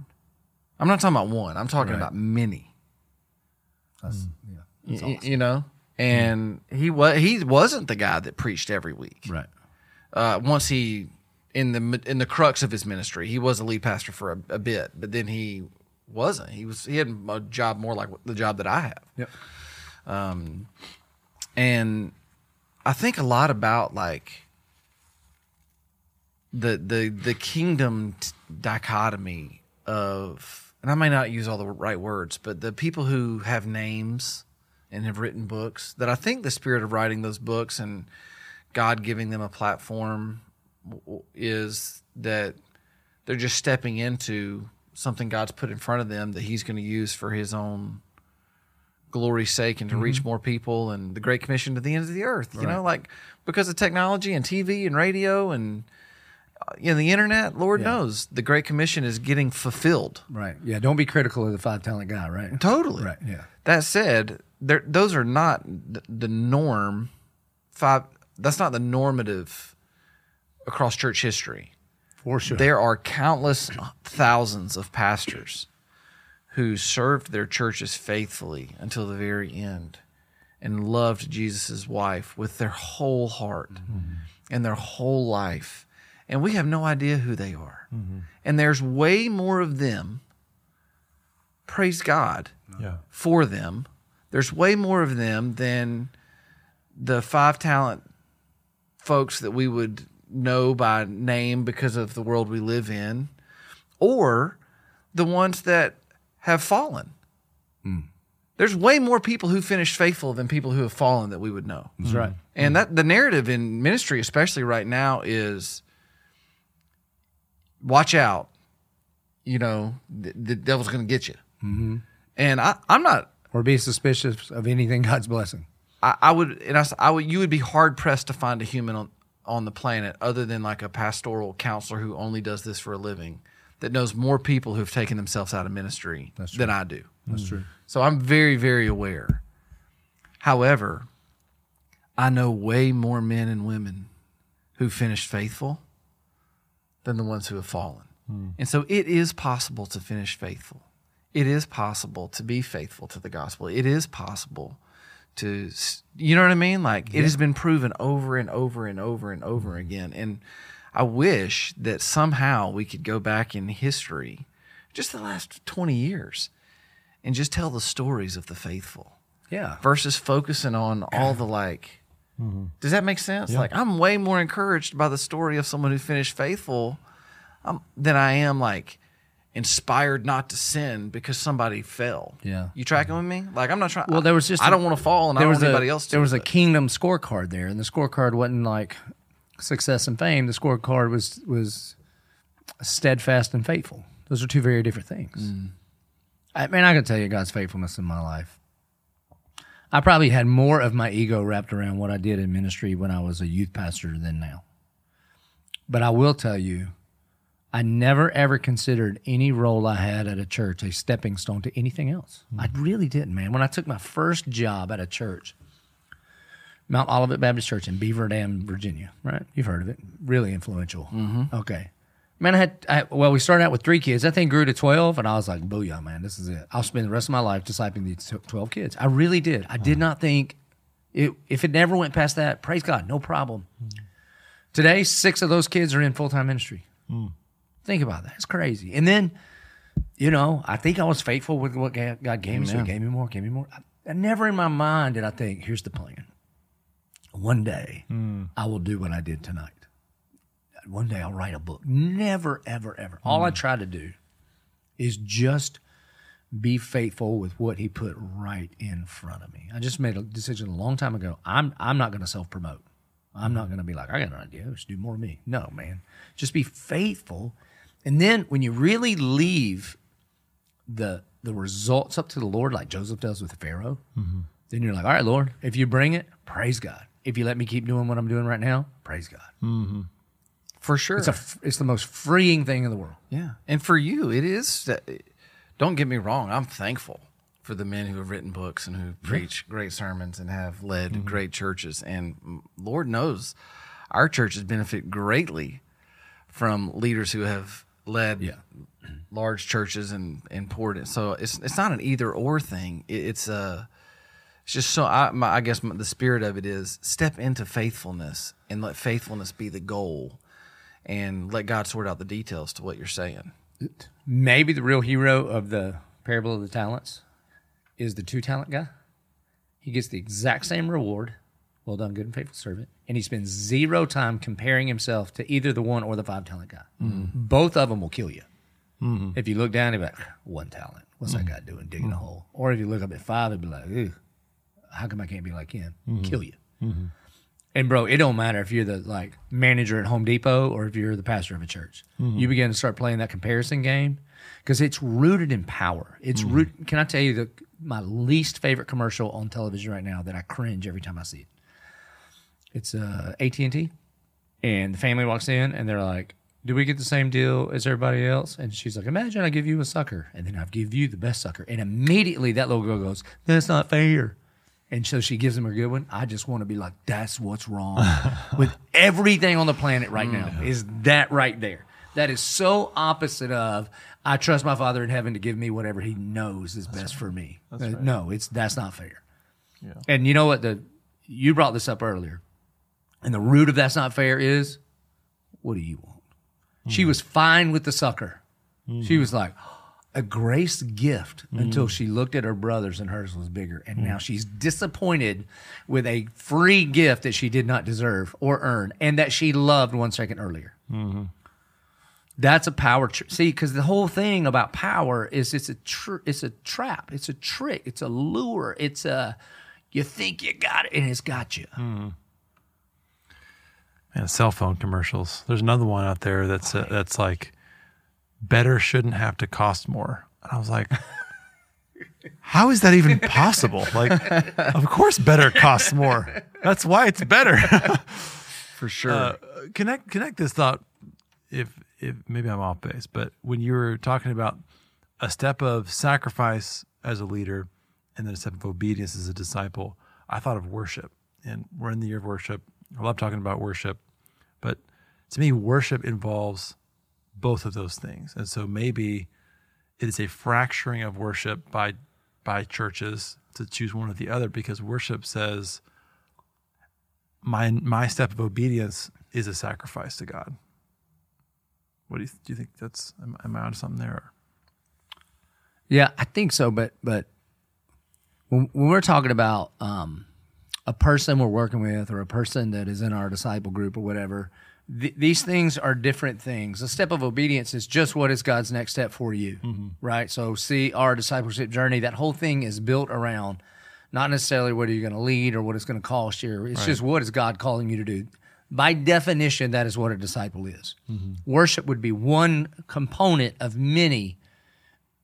I'm not talking about one. I'm talking right. about many. That's, yeah, that's y- awesome. You know? And yeah. he, wa- he wasn't the guy that preached every week. Right. Uh, once he, in the in the crux of his ministry, he was a lead pastor for a, a bit, but then he wasn't. He was he had a job more like the job that I have. Yep. Um, and I think a lot about like the the the kingdom t- dichotomy of, and I may not use all the right words, but the people who have names and have written books, that I think the spirit of writing those books and God giving them a platform is that they're just stepping into something God's put in front of them that he's going to use for his own glory's sake and to mm-hmm. reach more people and the Great Commission to the ends of the earth. Right. You know, like because of technology and T V and radio and you know, the internet, Lord yeah. knows the Great Commission is getting fulfilled. Right. Yeah. Don't be critical of the five talent guy, right? Totally. Right. Yeah. That said, those are not the norm. Five. That's not the normative across church history. For sure. There are countless thousands of pastors who served their churches faithfully until the very end and loved Jesus' wife with their whole heart mm-hmm. and their whole life. And we have no idea who they are. Mm-hmm. And there's way more of them, praise God, yeah. for them. There's way more of them than the five talent folks that we would know by name because of the world we live in, or the ones that have fallen. Mm. There's way more people who finished faithful than people who have fallen that we would know. That's right. And that the narrative in ministry, especially right now, is watch out. You know, the, the devil's going to get you. Mm-hmm. And I, I'm not... Or be suspicious of anything God's blessing. I, I would, and I, I would, you would be hard pressed to find a human on, on the planet other than like a pastoral counselor who only does this for a living that knows more people who've taken themselves out of ministry than I do. That's mm. true. So I'm very, very aware. However, I know way more men and women who finished faithful than the ones who have fallen. Mm. And so it is possible to finish faithful. It is possible to be faithful to the gospel. It is possible to, you know what I mean? Like yeah. it has been proven over and over and over and over again. And I wish that somehow we could go back in history, just the last twenty years, and just tell the stories of the faithful. Yeah. Versus focusing on all the like, mm-hmm. does that make sense? Yeah. Like I'm way more encouraged by the story of someone who finished faithful um, than I am like, inspired not to sin because somebody fell. Yeah, you tracking with me? Like I'm not trying. Well, there was just I a, don't want to fall, and I don't want anybody else to. There was a kingdom scorecard there, and the scorecard wasn't like success and fame. The scorecard was was steadfast and faithful. Those are two very different things. Mm. I mean, I can tell you God's faithfulness in my life. I probably had more of my ego wrapped around what I did in ministry when I was a youth pastor than now. But I will tell you, I never, ever considered any role I had at a church a stepping stone to anything else. Mm-hmm. I really didn't, man. When I took my first job at a church, Mount Olivet Baptist Church in Beaver Dam, Virginia, right? You've heard of it. Really influential. Mm-hmm. Okay. Man, I had, I, well, we started out with three kids. That thing grew to twelve, and I was like, booyah, man, this is it. I'll spend the rest of my life discipling these twelve kids. I really did. I did not think, it, if it never went past that, praise God, no problem. Mm-hmm. Today, six of those kids are in full-time ministry. Mm. Think about that. It's crazy. And then, you know, I think I was faithful with what God gave me. So he gave me more, gave me more. I, I never in my mind did I think, here's the plan. One day mm. I will do what I did tonight. One day I'll write a book. Never, ever, ever. Mm. All I try to do is just be faithful with what he put right in front of me. I just made a decision a long time ago. I'm I'm not going to self-promote. I'm not going to be like, I got an idea. Let's do more of me. No, man. Just be faithful. And then when you really leave the the results up to the Lord, like Joseph does with Pharaoh, mm-hmm. then you're like, all right, Lord, if you bring it, praise God. If you let me keep doing what I'm doing right now, praise God. Mm-hmm. For sure. It's a, it's the most freeing thing in the world. Yeah. And for you, it is. Don't get me wrong. I'm thankful for the men who have written books and who preach great sermons and have led mm-hmm. great churches. And Lord knows our church has benefited greatly from leaders who have led yeah. large churches and, and poured it. So it's it's not an either or thing. It, it's a it's just so I, my, I guess the spirit of it is step into faithfulness and let faithfulness be the goal, and let God sort out the details to what you're saying. Maybe the real hero of the parable of the talents is the two talent guy. He gets the exact same reward. Well done, good and faithful servant. And he spends zero time comparing himself to either the one or the five talent guy. Mm-hmm. Both of them will kill you. Mm-hmm. If you look down, he'll be like, one talent. What's mm-hmm. that guy doing digging mm-hmm. a hole? Or if you look up at five, he'll be like, ew, how come I can't be like him? Mm-hmm. Kill you. Mm-hmm. And bro, it don't matter if you're the like manager at Home Depot or if you're the pastor of a church. Mm-hmm. You begin to start playing that comparison game because it's rooted in power. It's mm-hmm. root. Can I tell you the my least favorite commercial on television right now that I cringe every time I see it? It's uh, A T and T, and the family walks in, and they're like, do we get the same deal as everybody else? And she's like, imagine I give you a sucker, and then I give you the best sucker. And immediately that little girl goes, that's not fair. And so she gives him a good one. I just want to be like, that's what's wrong with everything on the planet right now is that right there. That is so opposite of, I trust my Father in heaven to give me whatever he knows is that's best right. for me. Uh, right. No, it's that's not fair. Yeah. And you know what? The you brought this up earlier. And the root of that's not fair is, what do you want? Mm-hmm. She was fine with the sucker. Mm-hmm. She was like, a grace gift mm-hmm. until she looked at her brothers and hers was bigger. And mm-hmm. now she's disappointed with a free gift that she did not deserve or earn and that she loved one second earlier. Mm-hmm. That's a power trick. See, because the whole thing about power is it's a tr- it's a trap. It's a trick. It's a lure. It's a, you think you got it and it's got you. Mm-hmm. And cell phone commercials. There's another one out there that's uh, that's like, better shouldn't have to cost more. And I was like, how is that even possible? Like, of course better costs more. That's why it's better. For sure. Uh, connect connect this thought, if if maybe I'm off base, but when you were talking about a step of sacrifice as a leader and then a step of obedience as a disciple, I thought of worship. And we're in the year of worship. I love talking about worship, but to me, worship involves both of those things. And so maybe it is a fracturing of worship by by churches to choose one or the other, because worship says my my step of obedience is a sacrifice to God. What do you do? You think that's am, am I onto something there? Or? Yeah, I think so. But but when, when we're talking about um, a person we're working with or a person that is in our disciple group or whatever, th- these things are different things. A step of obedience is just what is God's next step for you, mm-hmm. right? So see our discipleship journey, that whole thing is built around not necessarily what are you going to lead or what it's going to cost you. It's right. just what is God calling you to do. By definition, that is what a disciple is. Mm-hmm. Worship would be one component of many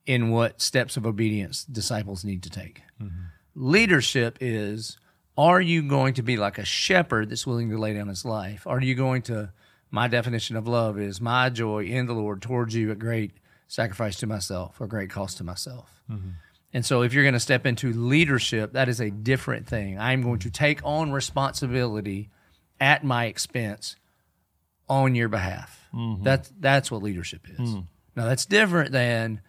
in what steps of obedience disciples need to take. Mm-hmm. Leadership is... are you going to be like a shepherd that's willing to lay down his life? Are you going to, my definition of love is my joy in the Lord towards you at great sacrifice to myself or great cost to myself. Mm-hmm. And so if you're going to step into leadership, that is a different thing. I'm going to take on responsibility at my expense on your behalf. Mm-hmm. That's, that's what leadership is. Mm-hmm. Now, that's different than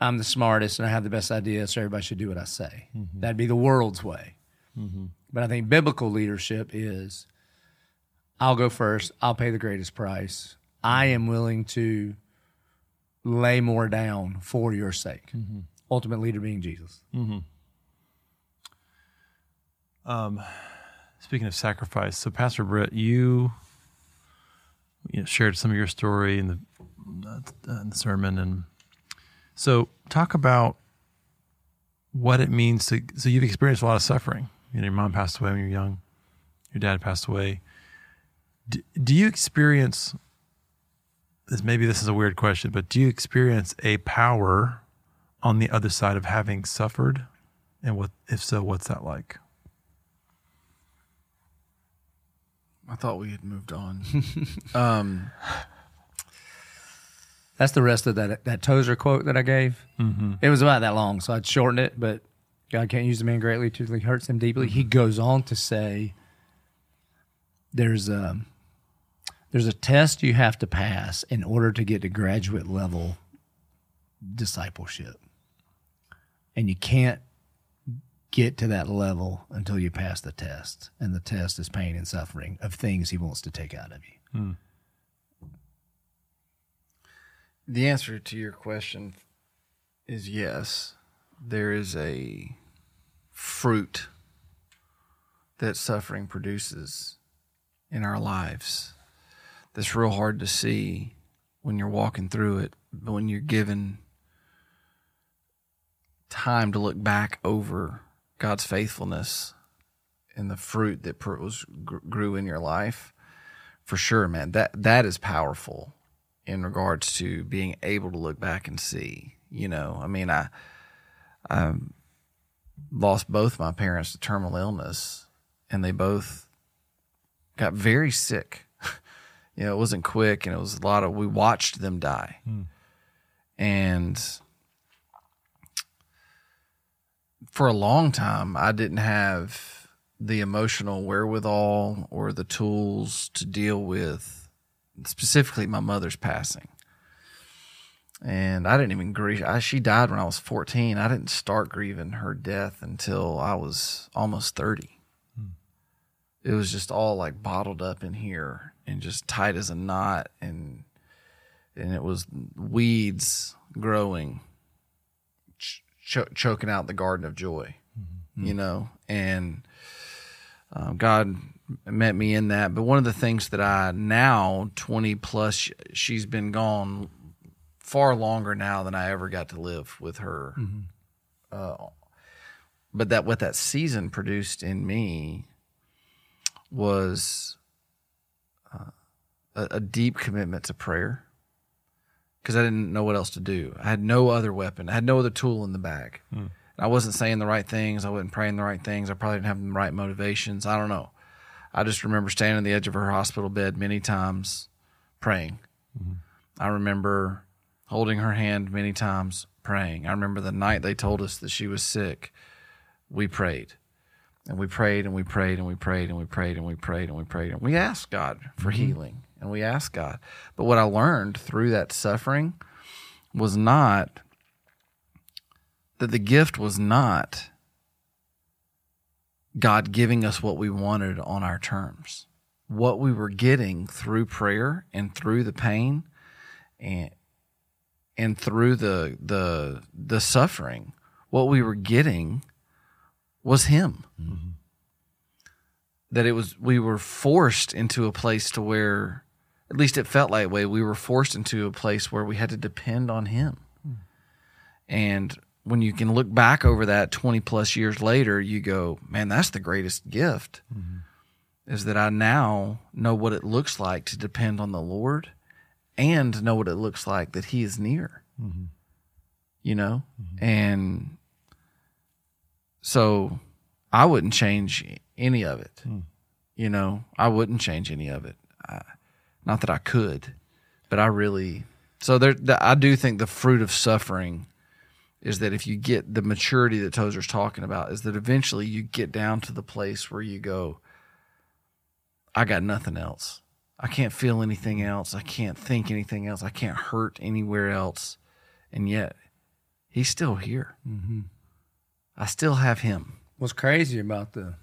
I'm the smartest and I have the best idea, so everybody should do what I say. Mm-hmm. That'd be the world's way. Mm-hmm. But I think biblical leadership is, I'll go first, I'll pay the greatest price. I am willing to lay more down for your sake. Mm-hmm. Ultimate leader being Jesus. Mm-hmm. Um, speaking of sacrifice, so Pastor Britt, you, you know, shared some of your story in the, uh, in the sermon. And so talk about what it means to, so you've experienced a lot of suffering. You know, your mom passed away when you were young. Your dad passed away. Do, do you experience, this? Maybe this is a weird question, but do you experience a power on the other side of having suffered? And what, if so, what's that like? I thought we had moved on. um, That's the rest of that that Tozer quote that I gave. Mm-hmm. It was about that long, so I'd shorten it, but... God can't use a man greatly till he hurts him deeply. He goes on to say, there's a, there's a test you have to pass in order to get to graduate level discipleship. And you can't get to that level until you pass the test. And the test is pain and suffering of things he wants to take out of you. Hmm. The answer to your question is yes. There is a fruit that suffering produces in our lives that's real hard to see when you're walking through it, but when you're given time to look back over God's faithfulness and the fruit that was, grew in your life, for sure, man, that that is powerful in regards to being able to look back and see. You know, I mean, I, I lost both my parents to terminal illness, and they both got very sick. You know, it wasn't quick, and it was a lot of, we watched them die. Mm. And for a long time, I didn't have the emotional wherewithal or the tools to deal with specifically my mother's passing. And I didn't even grieve. I, she died when I was fourteen. I didn't start grieving her death until I was almost thirty. Hmm. It was just all like bottled up in here and just tight as a knot. And, and it was weeds growing, ch- ch- choking out the garden of joy, mm-hmm. you know, and um, God met me in that. But one of the things that I now, twenty plus, she's been gone far longer now than I ever got to live with her. Mm-hmm. Uh, but that what that season produced in me was uh, a, a deep commitment to prayer, because I didn't know what else to do. I had no other weapon. I had no other tool in the bag. Mm. I wasn't saying the right things. I wasn't praying the right things. I probably didn't have the right motivations. I don't know. I just remember standing on the edge of her hospital bed many times praying. Mm-hmm. I remember holding her hand many times, praying. I remember the night they told us that she was sick, we prayed. And we prayed and we prayed and we prayed and we prayed and we prayed and we prayed. And we asked God for healing, and we asked God. But what I learned through that suffering was not that the gift was not God giving us what we wanted on our terms. What we were getting through prayer and through the pain and And through the the the suffering, what we were getting was Him. Mm-hmm. That it was we were forced into a place to where, at least it felt like way, we were forced into a place where we had to depend on Him. Mm. And when you can look back over that twenty plus years later, you go, man, that's the greatest gift, mm-hmm. is that I now know what it looks like to depend on the Lord. And know what it looks like that He is near, mm-hmm. you know? Mm-hmm. And so I wouldn't change any of it, mm. you know? I wouldn't change any of it. I, not that I could, but I really... So there, the, I do think the fruit of suffering is that if you get the maturity that Tozer's talking about, is that eventually you get down to the place where you go, I got nothing else. I can't feel anything else. I can't think anything else. I can't hurt anywhere else. And yet, He's still here. Mm-hmm. I still have Him. What's crazy about the,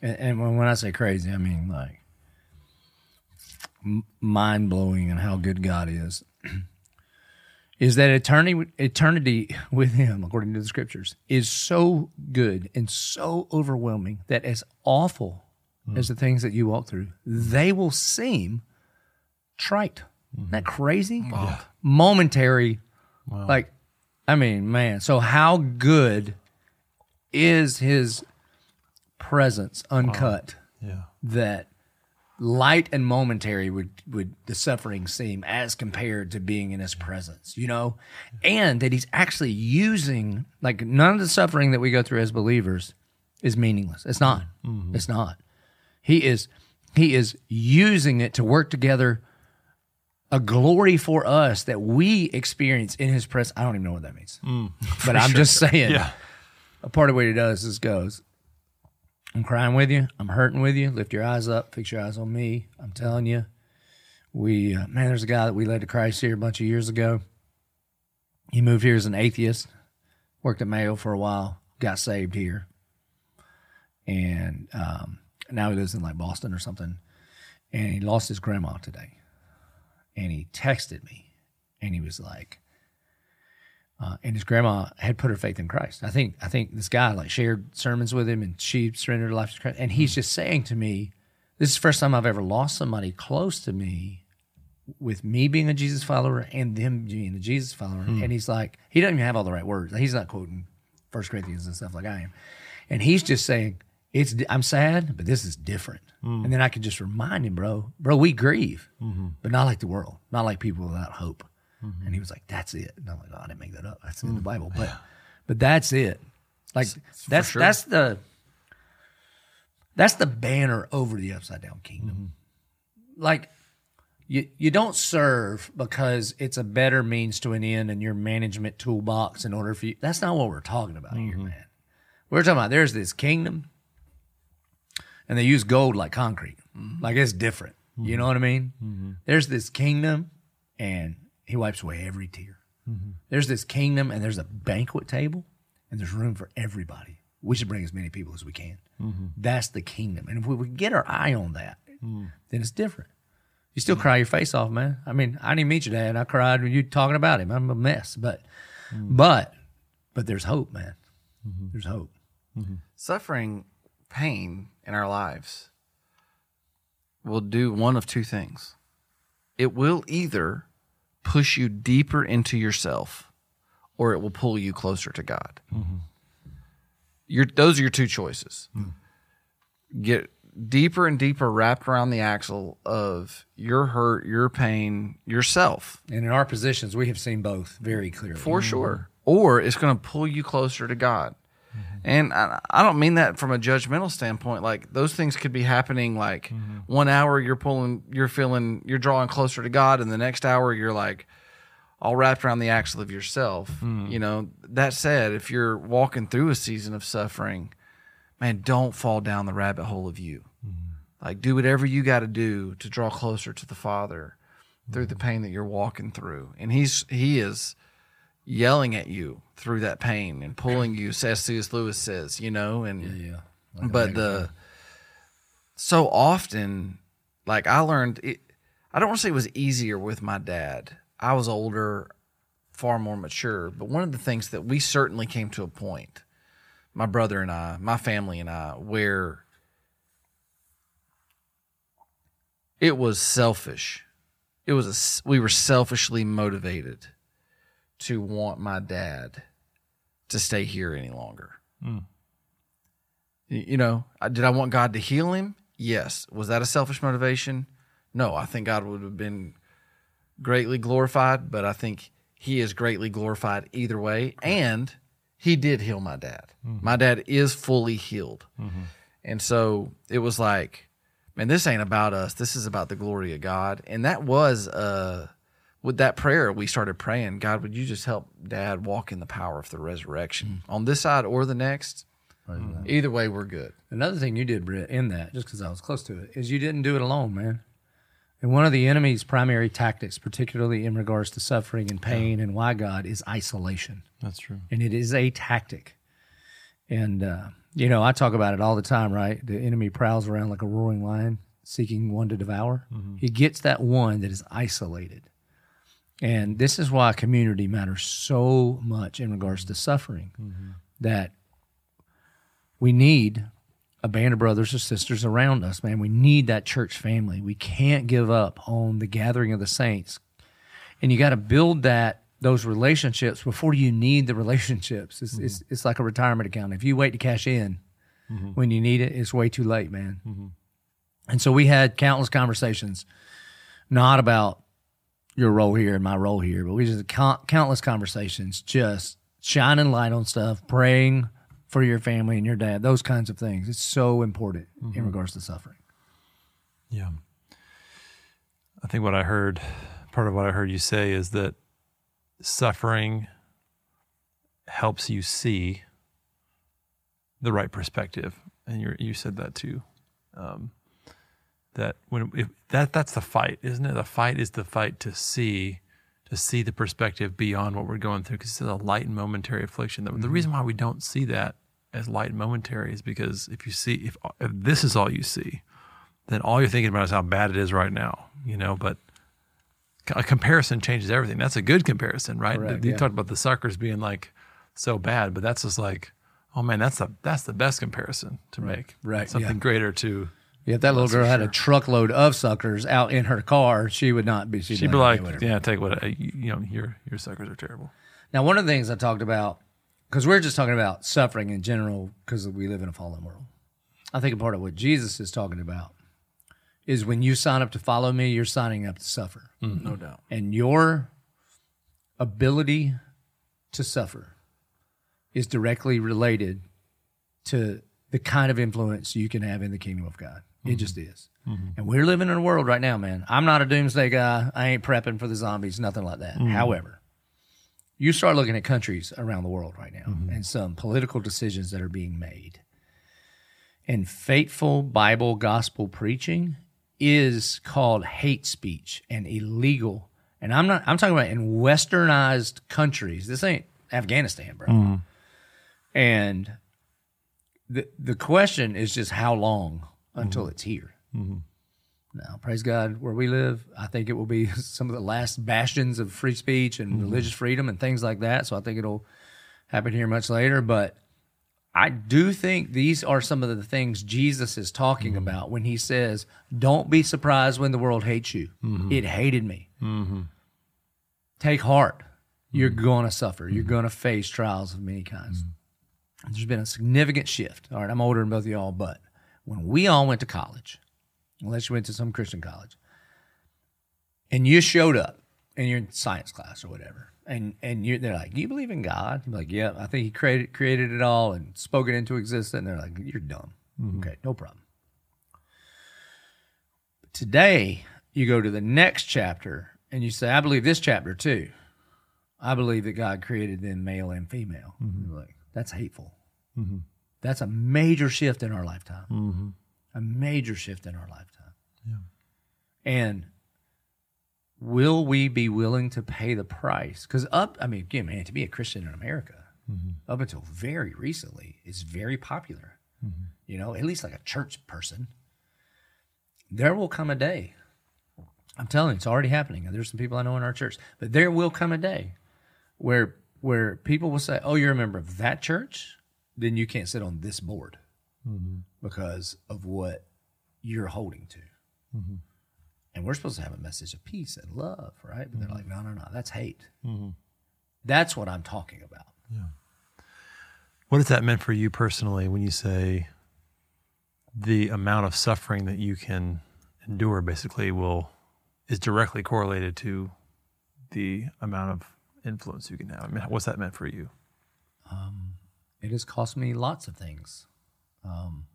and, and when I say crazy, I mean like mind-blowing and how good God is, is that eternity, eternity with Him, according to the Scriptures, is so good and so overwhelming that it's awful as the things that you walk through, they will seem trite. Mm-hmm. Isn't that crazy? Yeah. Momentary. Wow. Like, I mean, man, so how good is His presence uncut? Wow. Yeah. That light and momentary would, would the suffering seem as compared to being in His presence, you know? Yeah. And that He's actually using, like, none of the suffering that we go through as believers is meaningless. It's not. Mm-hmm. It's not. He is he is using it to work together a glory for us that we experience in His presence. I don't even know what that means. Mm, but I'm sure. just saying, yeah. A part of what He does is goes, I'm crying with you. I'm hurting with you. Lift your eyes up. Fix your eyes on me. I'm telling you, we, uh, man, there's a guy that we led to Christ here a bunch of years ago. He moved here as an atheist, worked at Mayo for a while, got saved here. And um, now he lives in like Boston or something. And he lost his grandma today. And he texted me. And he was like, uh, and his grandma had put her faith in Christ. I think I think this guy like shared sermons with him, and she surrendered her life to Christ. And he's just saying to me, this is the first time I've ever lost somebody close to me, with me being a Jesus follower and them being a Jesus follower. Hmm. And he's like, he doesn't even have all the right words. He's not quoting First Corinthians and stuff like I am. And he's just saying, it's I'm sad, but this is different. Mm. And then I could just remind him, bro, bro, we grieve, mm-hmm. but not like the world, not like people without hope. Mm-hmm. And he was like, that's it. And I'm like, oh, I didn't make that up. That's mm. in the Bible. But yeah. but that's it. Like it's, that's sure. that's the that's the banner over the upside down kingdom. Mm-hmm. Like You you don't serve because it's a better means to an end in your management toolbox in order for you. That's not what we're talking about mm-hmm. here, man. We're talking about there's this kingdom, and they use gold like concrete. Mm-hmm. Like it's different. Mm-hmm. You know what I mean? Mm-hmm. There's this kingdom, and he wipes away every tear. Mm-hmm. There's this kingdom, and there's a banquet table, and there's room for everybody. We should bring as many people as we can. Mm-hmm. That's the kingdom. And if we would get our eye on that, mm-hmm. then it's different. You still mm. cry your face off, man. I mean, I didn't meet your dad. I cried when you were talking about him. I'm a mess, but, mm. but, but there's hope, man. Mm-hmm. There's hope. Mm-hmm. Suffering, pain in our lives will do one of two things. It will either push you deeper into yourself, or it will pull you closer to God. Mm-hmm. Your those are your two choices. Mm. Get deeper and deeper wrapped around the axle of your hurt, your pain, yourself. And in our positions, we have seen both very clearly. For mm-hmm. sure. Or it's going to pull you closer to God. Mm-hmm. And I, I don't mean that from a judgmental standpoint. Like those things could be happening like mm-hmm. one hour you're pulling, you're feeling, you're drawing closer to God. And the next hour you're like all wrapped around the axle of yourself. Mm-hmm. You know, that said, if you're walking through a season of suffering, man, don't fall down the rabbit hole of you. Mm-hmm. Like, do whatever you got to do to draw closer to the Father mm-hmm. through the pain that you're walking through. And he's he is yelling at you through that pain and pulling you, as C S. Lewis says, you know. And yeah, yeah. Like but the so often, like I learned, it, I don't want to say it was easier with my dad. I was older, far more mature. But one of the things that we certainly came to a point, my brother and I, my family and I, where it was selfish. It was a, we were selfishly motivated to want my dad to stay here any longer. Mm. You know, did I want God to heal him? Yes. Was that a selfish motivation? No, I think God would have been greatly glorified, but I think he is greatly glorified either way. And he did heal my dad. Mm-hmm. My dad is fully healed. Mm-hmm. And so it was like, man, this ain't about us. This is about the glory of God. And that was, uh, with that prayer, we started praying, God, would you just help Dad walk in the power of the resurrection mm-hmm. on this side or the next? Mm-hmm. Either way, we're good. Another thing you did, Britt, in that, just because I was close to it, is you didn't do it alone, man. And one of the enemy's primary tactics, particularly in regards to suffering and pain yeah. and why God, is isolation. That's true. And it is a tactic. And, uh, you know, I talk about it all the time, right? The enemy prowls around like a roaring lion, seeking one to devour. Mm-hmm. He gets that one that is isolated. And this is why community matters so much in regards to suffering, mm-hmm. that we need a band of brothers or sisters around us, man. We need that church family. We can't give up on the gathering of the saints. And you got to build that those relationships before you need the relationships. It's, mm-hmm. it's, it's like a retirement account. If you wait to cash in mm-hmm. when you need it, it's way too late, man. Mm-hmm. And so we had countless conversations, not about your role here and my role here, but we just had con- countless conversations, just shining light on stuff, praying for your family and your dad, those kinds of things. It's so important mm-hmm. in regards to suffering. Yeah. I think what I heard, part of what I heard you say is that suffering helps you see the right perspective. And you you said that too. Um, that when if that that's the fight, isn't it? The fight is the fight to see, to see the perspective beyond what we're going through, because it's a light and momentary affliction. The, mm-hmm. the reason why we don't see that as light and momentary is because if you see, if, if this is all you see, then all you're thinking about is how bad it is right now, you know, but a comparison changes everything. That's a good comparison, right? Correct, you yeah. talked about the suckers being like so bad, but that's just like, oh man, that's the, that's the best comparison to right. make. Right. Something yeah. greater to... Yeah, if that little girl sure. had a truckload of suckers out in her car, she would not be. She'd, she'd be like, like yeah, take what, you know, your your suckers are terrible. Now, one of the things I talked about, because we're just talking about suffering in general because we live in a fallen world. I think a part of what Jesus is talking about is when you sign up to follow me, you're signing up to suffer. Mm, no doubt. And your ability to suffer is directly related to the kind of influence you can have in the kingdom of God. It just is. Mm-hmm. And we're living in a world right now, man. I'm not a doomsday guy. I ain't prepping for the zombies, nothing like that. Mm-hmm. However, you start looking at countries around the world right now mm-hmm. and some political decisions that are being made. And faithful Bible gospel preaching is called hate speech and illegal. And I'm not, I'm talking about in westernized countries. This ain't Afghanistan, bro. Mm-hmm. And the the question is just how long until mm-hmm. it's here. Mm-hmm. Now, praise God, where we live, I think it will be some of the last bastions of free speech and mm-hmm. religious freedom and things like that, so I think it'll happen here much later. But I do think these are some of the things Jesus is talking mm-hmm. about when he says, don't be surprised when the world hates you. Mm-hmm. It hated me. Mm-hmm. Take heart. Mm-hmm. You're going to suffer. Mm-hmm. You're going to face trials of many kinds. Mm-hmm. There's been a significant shift. All right, I'm older than both of y'all, but when we all went to college, unless you went to some Christian college, and you showed up and you're in science class or whatever, and and you're, they're like, do you believe in God? I'm like, yeah, I think he created created it all and spoke it into existence. And they're like, you're dumb. Mm-hmm. Okay, no problem. But today, you go to the next chapter and you say, I believe this chapter too. I believe that God created them male and female. Mm-hmm. You're like, that's hateful. Mm-hmm. That's a major shift in our lifetime. Mm-hmm. A major shift in our lifetime. Yeah. And will we be willing to pay the price? Because up, I mean, again, man, to be a Christian in America, mm-hmm. up until very recently, it's very popular. Mm-hmm. You know, at least like a church person. There will come a day. I'm telling you, it's already happening. There's some people I know in our church, but there will come a day where where people will say, oh, you're a member of that church, then you can't sit on this board mm-hmm. because of what you're holding to. Mm-hmm. And we're supposed to have a message of peace and love, right? But mm-hmm. they're like, no, no, no, that's hate. Mm-hmm. That's what I'm talking about. Yeah. What has that meant for you personally when you say the amount of suffering that you can endure basically will is directly correlated to the amount of influence you can have? I mean, what's that meant for you? Um, it has cost me lots of things. Um,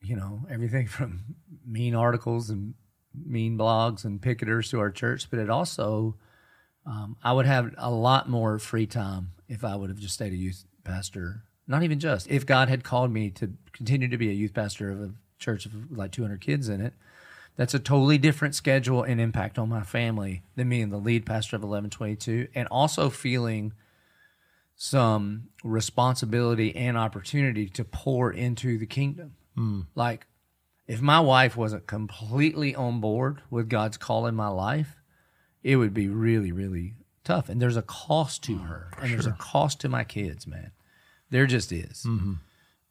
you know, everything from mean articles and mean blogs and picketers to our church, but it also, um, I would have a lot more free time if I would have just stayed a youth pastor, not even just, if God had called me to continue to be a youth pastor of a church of like two hundred kids in it. That's a totally different schedule and impact on my family than me and the lead pastor of eleven twenty-two, and also feeling some responsibility and opportunity to pour into the kingdom. Mm. Like, if my wife wasn't completely on board with God's call in my life, it would be really, really tough. And there's a cost to her, oh, for and sure. there's a cost to my kids, man. There just is. Mm-hmm.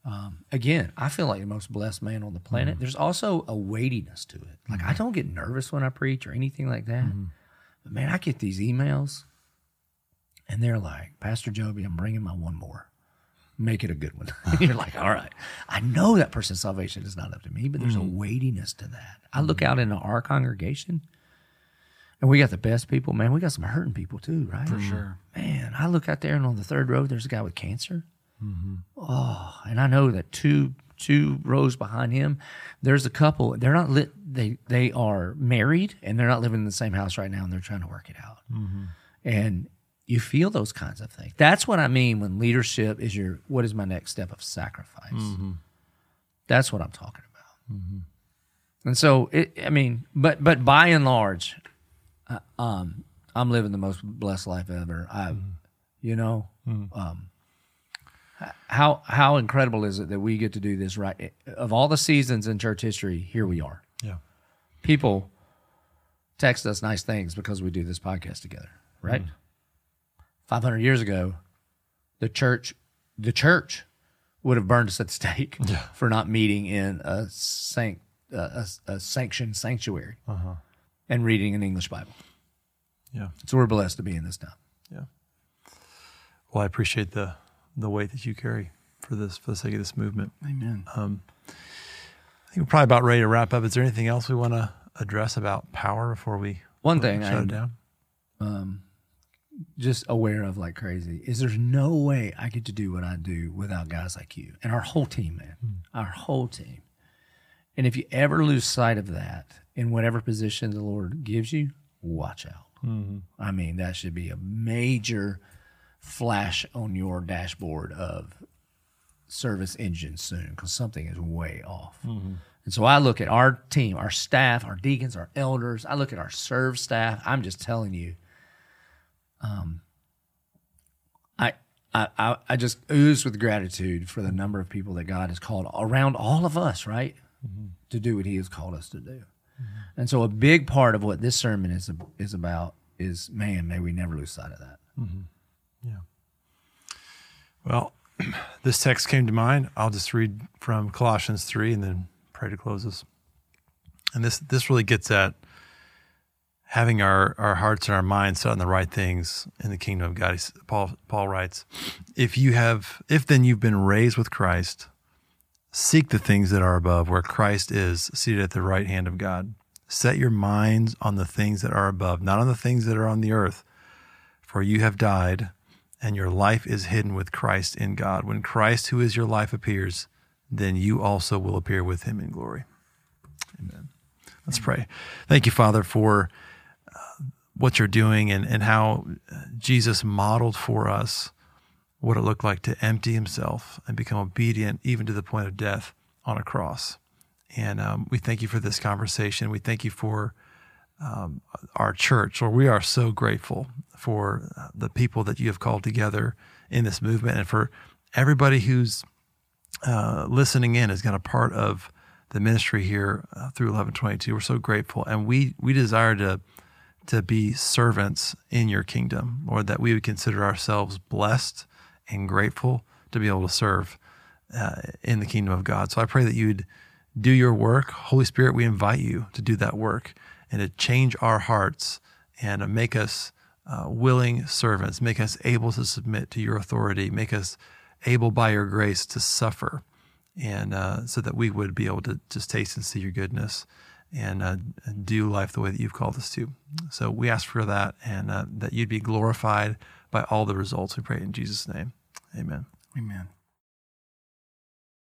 Um, again, I feel like the most blessed man on the planet. Mm-hmm. There's also a weightiness to it. Like, mm-hmm. I don't get nervous when I preach or anything like that. Mm-hmm. But, man, I get these emails, and they're like, Pastor Joby, I'm bringing my one more. Make it a good one. You're like, all right. I know that person's salvation is not up to me, but there's mm-hmm. a weightiness to that. I look out into our congregation, and we got the best people. Man, we got some hurting people too, right? For sure. Man, I look out there, and on the third row, there's a guy with cancer. Mm-hmm. Oh, and I know that two two rows behind him, there's a couple. They're not lit. They they are married, and they're not living in the same house right now, and they're trying to work it out. Mm-hmm. And you feel those kinds of things. That's what I mean when leadership is your. What is my next step of sacrifice? Mm-hmm. That's what I'm talking about. Mm-hmm. And so, it, I mean, but but by and large, uh, um, I'm living the most blessed life ever. I, mm. you know, mm. um, how how incredible is it that we get to do this right? Of all the seasons in church history, here we are. Yeah, people text us nice things because we do this podcast together, right? Mm. Five hundred years ago, the church, the church, would have burned us at the stake yeah. for not meeting in a sanct. A, a sanctioned sanctuary uh-huh. and reading an English Bible. Yeah. So we're blessed to be in this time. Yeah. Well, I appreciate the the weight that you carry for this for the sake of this movement. Amen. Um, I think we're probably about ready to wrap up. Is there anything else we want to address about power before we one thing shut I am, it down? Um, just aware of like crazy is there's no way I get to do what I do without guys like you and our whole team, man. Mm. Our whole team. And if you ever lose sight of that in whatever position the Lord gives you, watch out. Mm-hmm. I mean, that should be a major flash on your dashboard of service engine soon because something is way off. Mm-hmm. And so I look at our team, our staff, our deacons, our elders. I look at our serve staff. I'm just telling you, um, I I I just ooze with gratitude for the number of people that God has called around all of us, right? Mm-hmm. To do what he has called us to do. Mm-hmm. And so a big part of what this sermon is is about is, man, may we never lose sight of that. Mm-hmm. Yeah. Well, this text came to mind. I'll just read from Colossians three and then pray to close us. And this this really gets at having our, our hearts and our minds set on the right things in the kingdom of God. He, Paul Paul writes, if you have, if then you've been raised with Christ, seek the things that are above, where Christ is, seated at the right hand of God. Set your minds on the things that are above, not on the things that are on the earth. For you have died, and your life is hidden with Christ in God. When Christ, who is your life, appears, then you also will appear with him in glory. Amen. Let's pray. Thank you, Father, for uh, what you're doing and, and how Jesus modeled for us what it looked like to empty himself and become obedient even to the point of death on a cross. And um, we thank you for this conversation. We thank you for um, our church, Lord. We are so grateful for the people that you have called together in this movement and for everybody who's uh, listening in has got a part of the ministry here uh, through eleven twenty-two. We're so grateful. And we we desire to, to be servants in your kingdom, Lord, that we would consider ourselves blessed and grateful to be able to serve uh, in the kingdom of God. So I pray that you'd do your work. Holy Spirit, we invite you to do that work and to change our hearts and to make us uh, willing servants, make us able to submit to your authority, make us able by your grace to suffer, and uh, so that we would be able to just taste and see your goodness and uh, do life the way that you've called us to. So we ask for that and uh, that you'd be glorified by all the results. We pray in Jesus' name. Amen. Amen.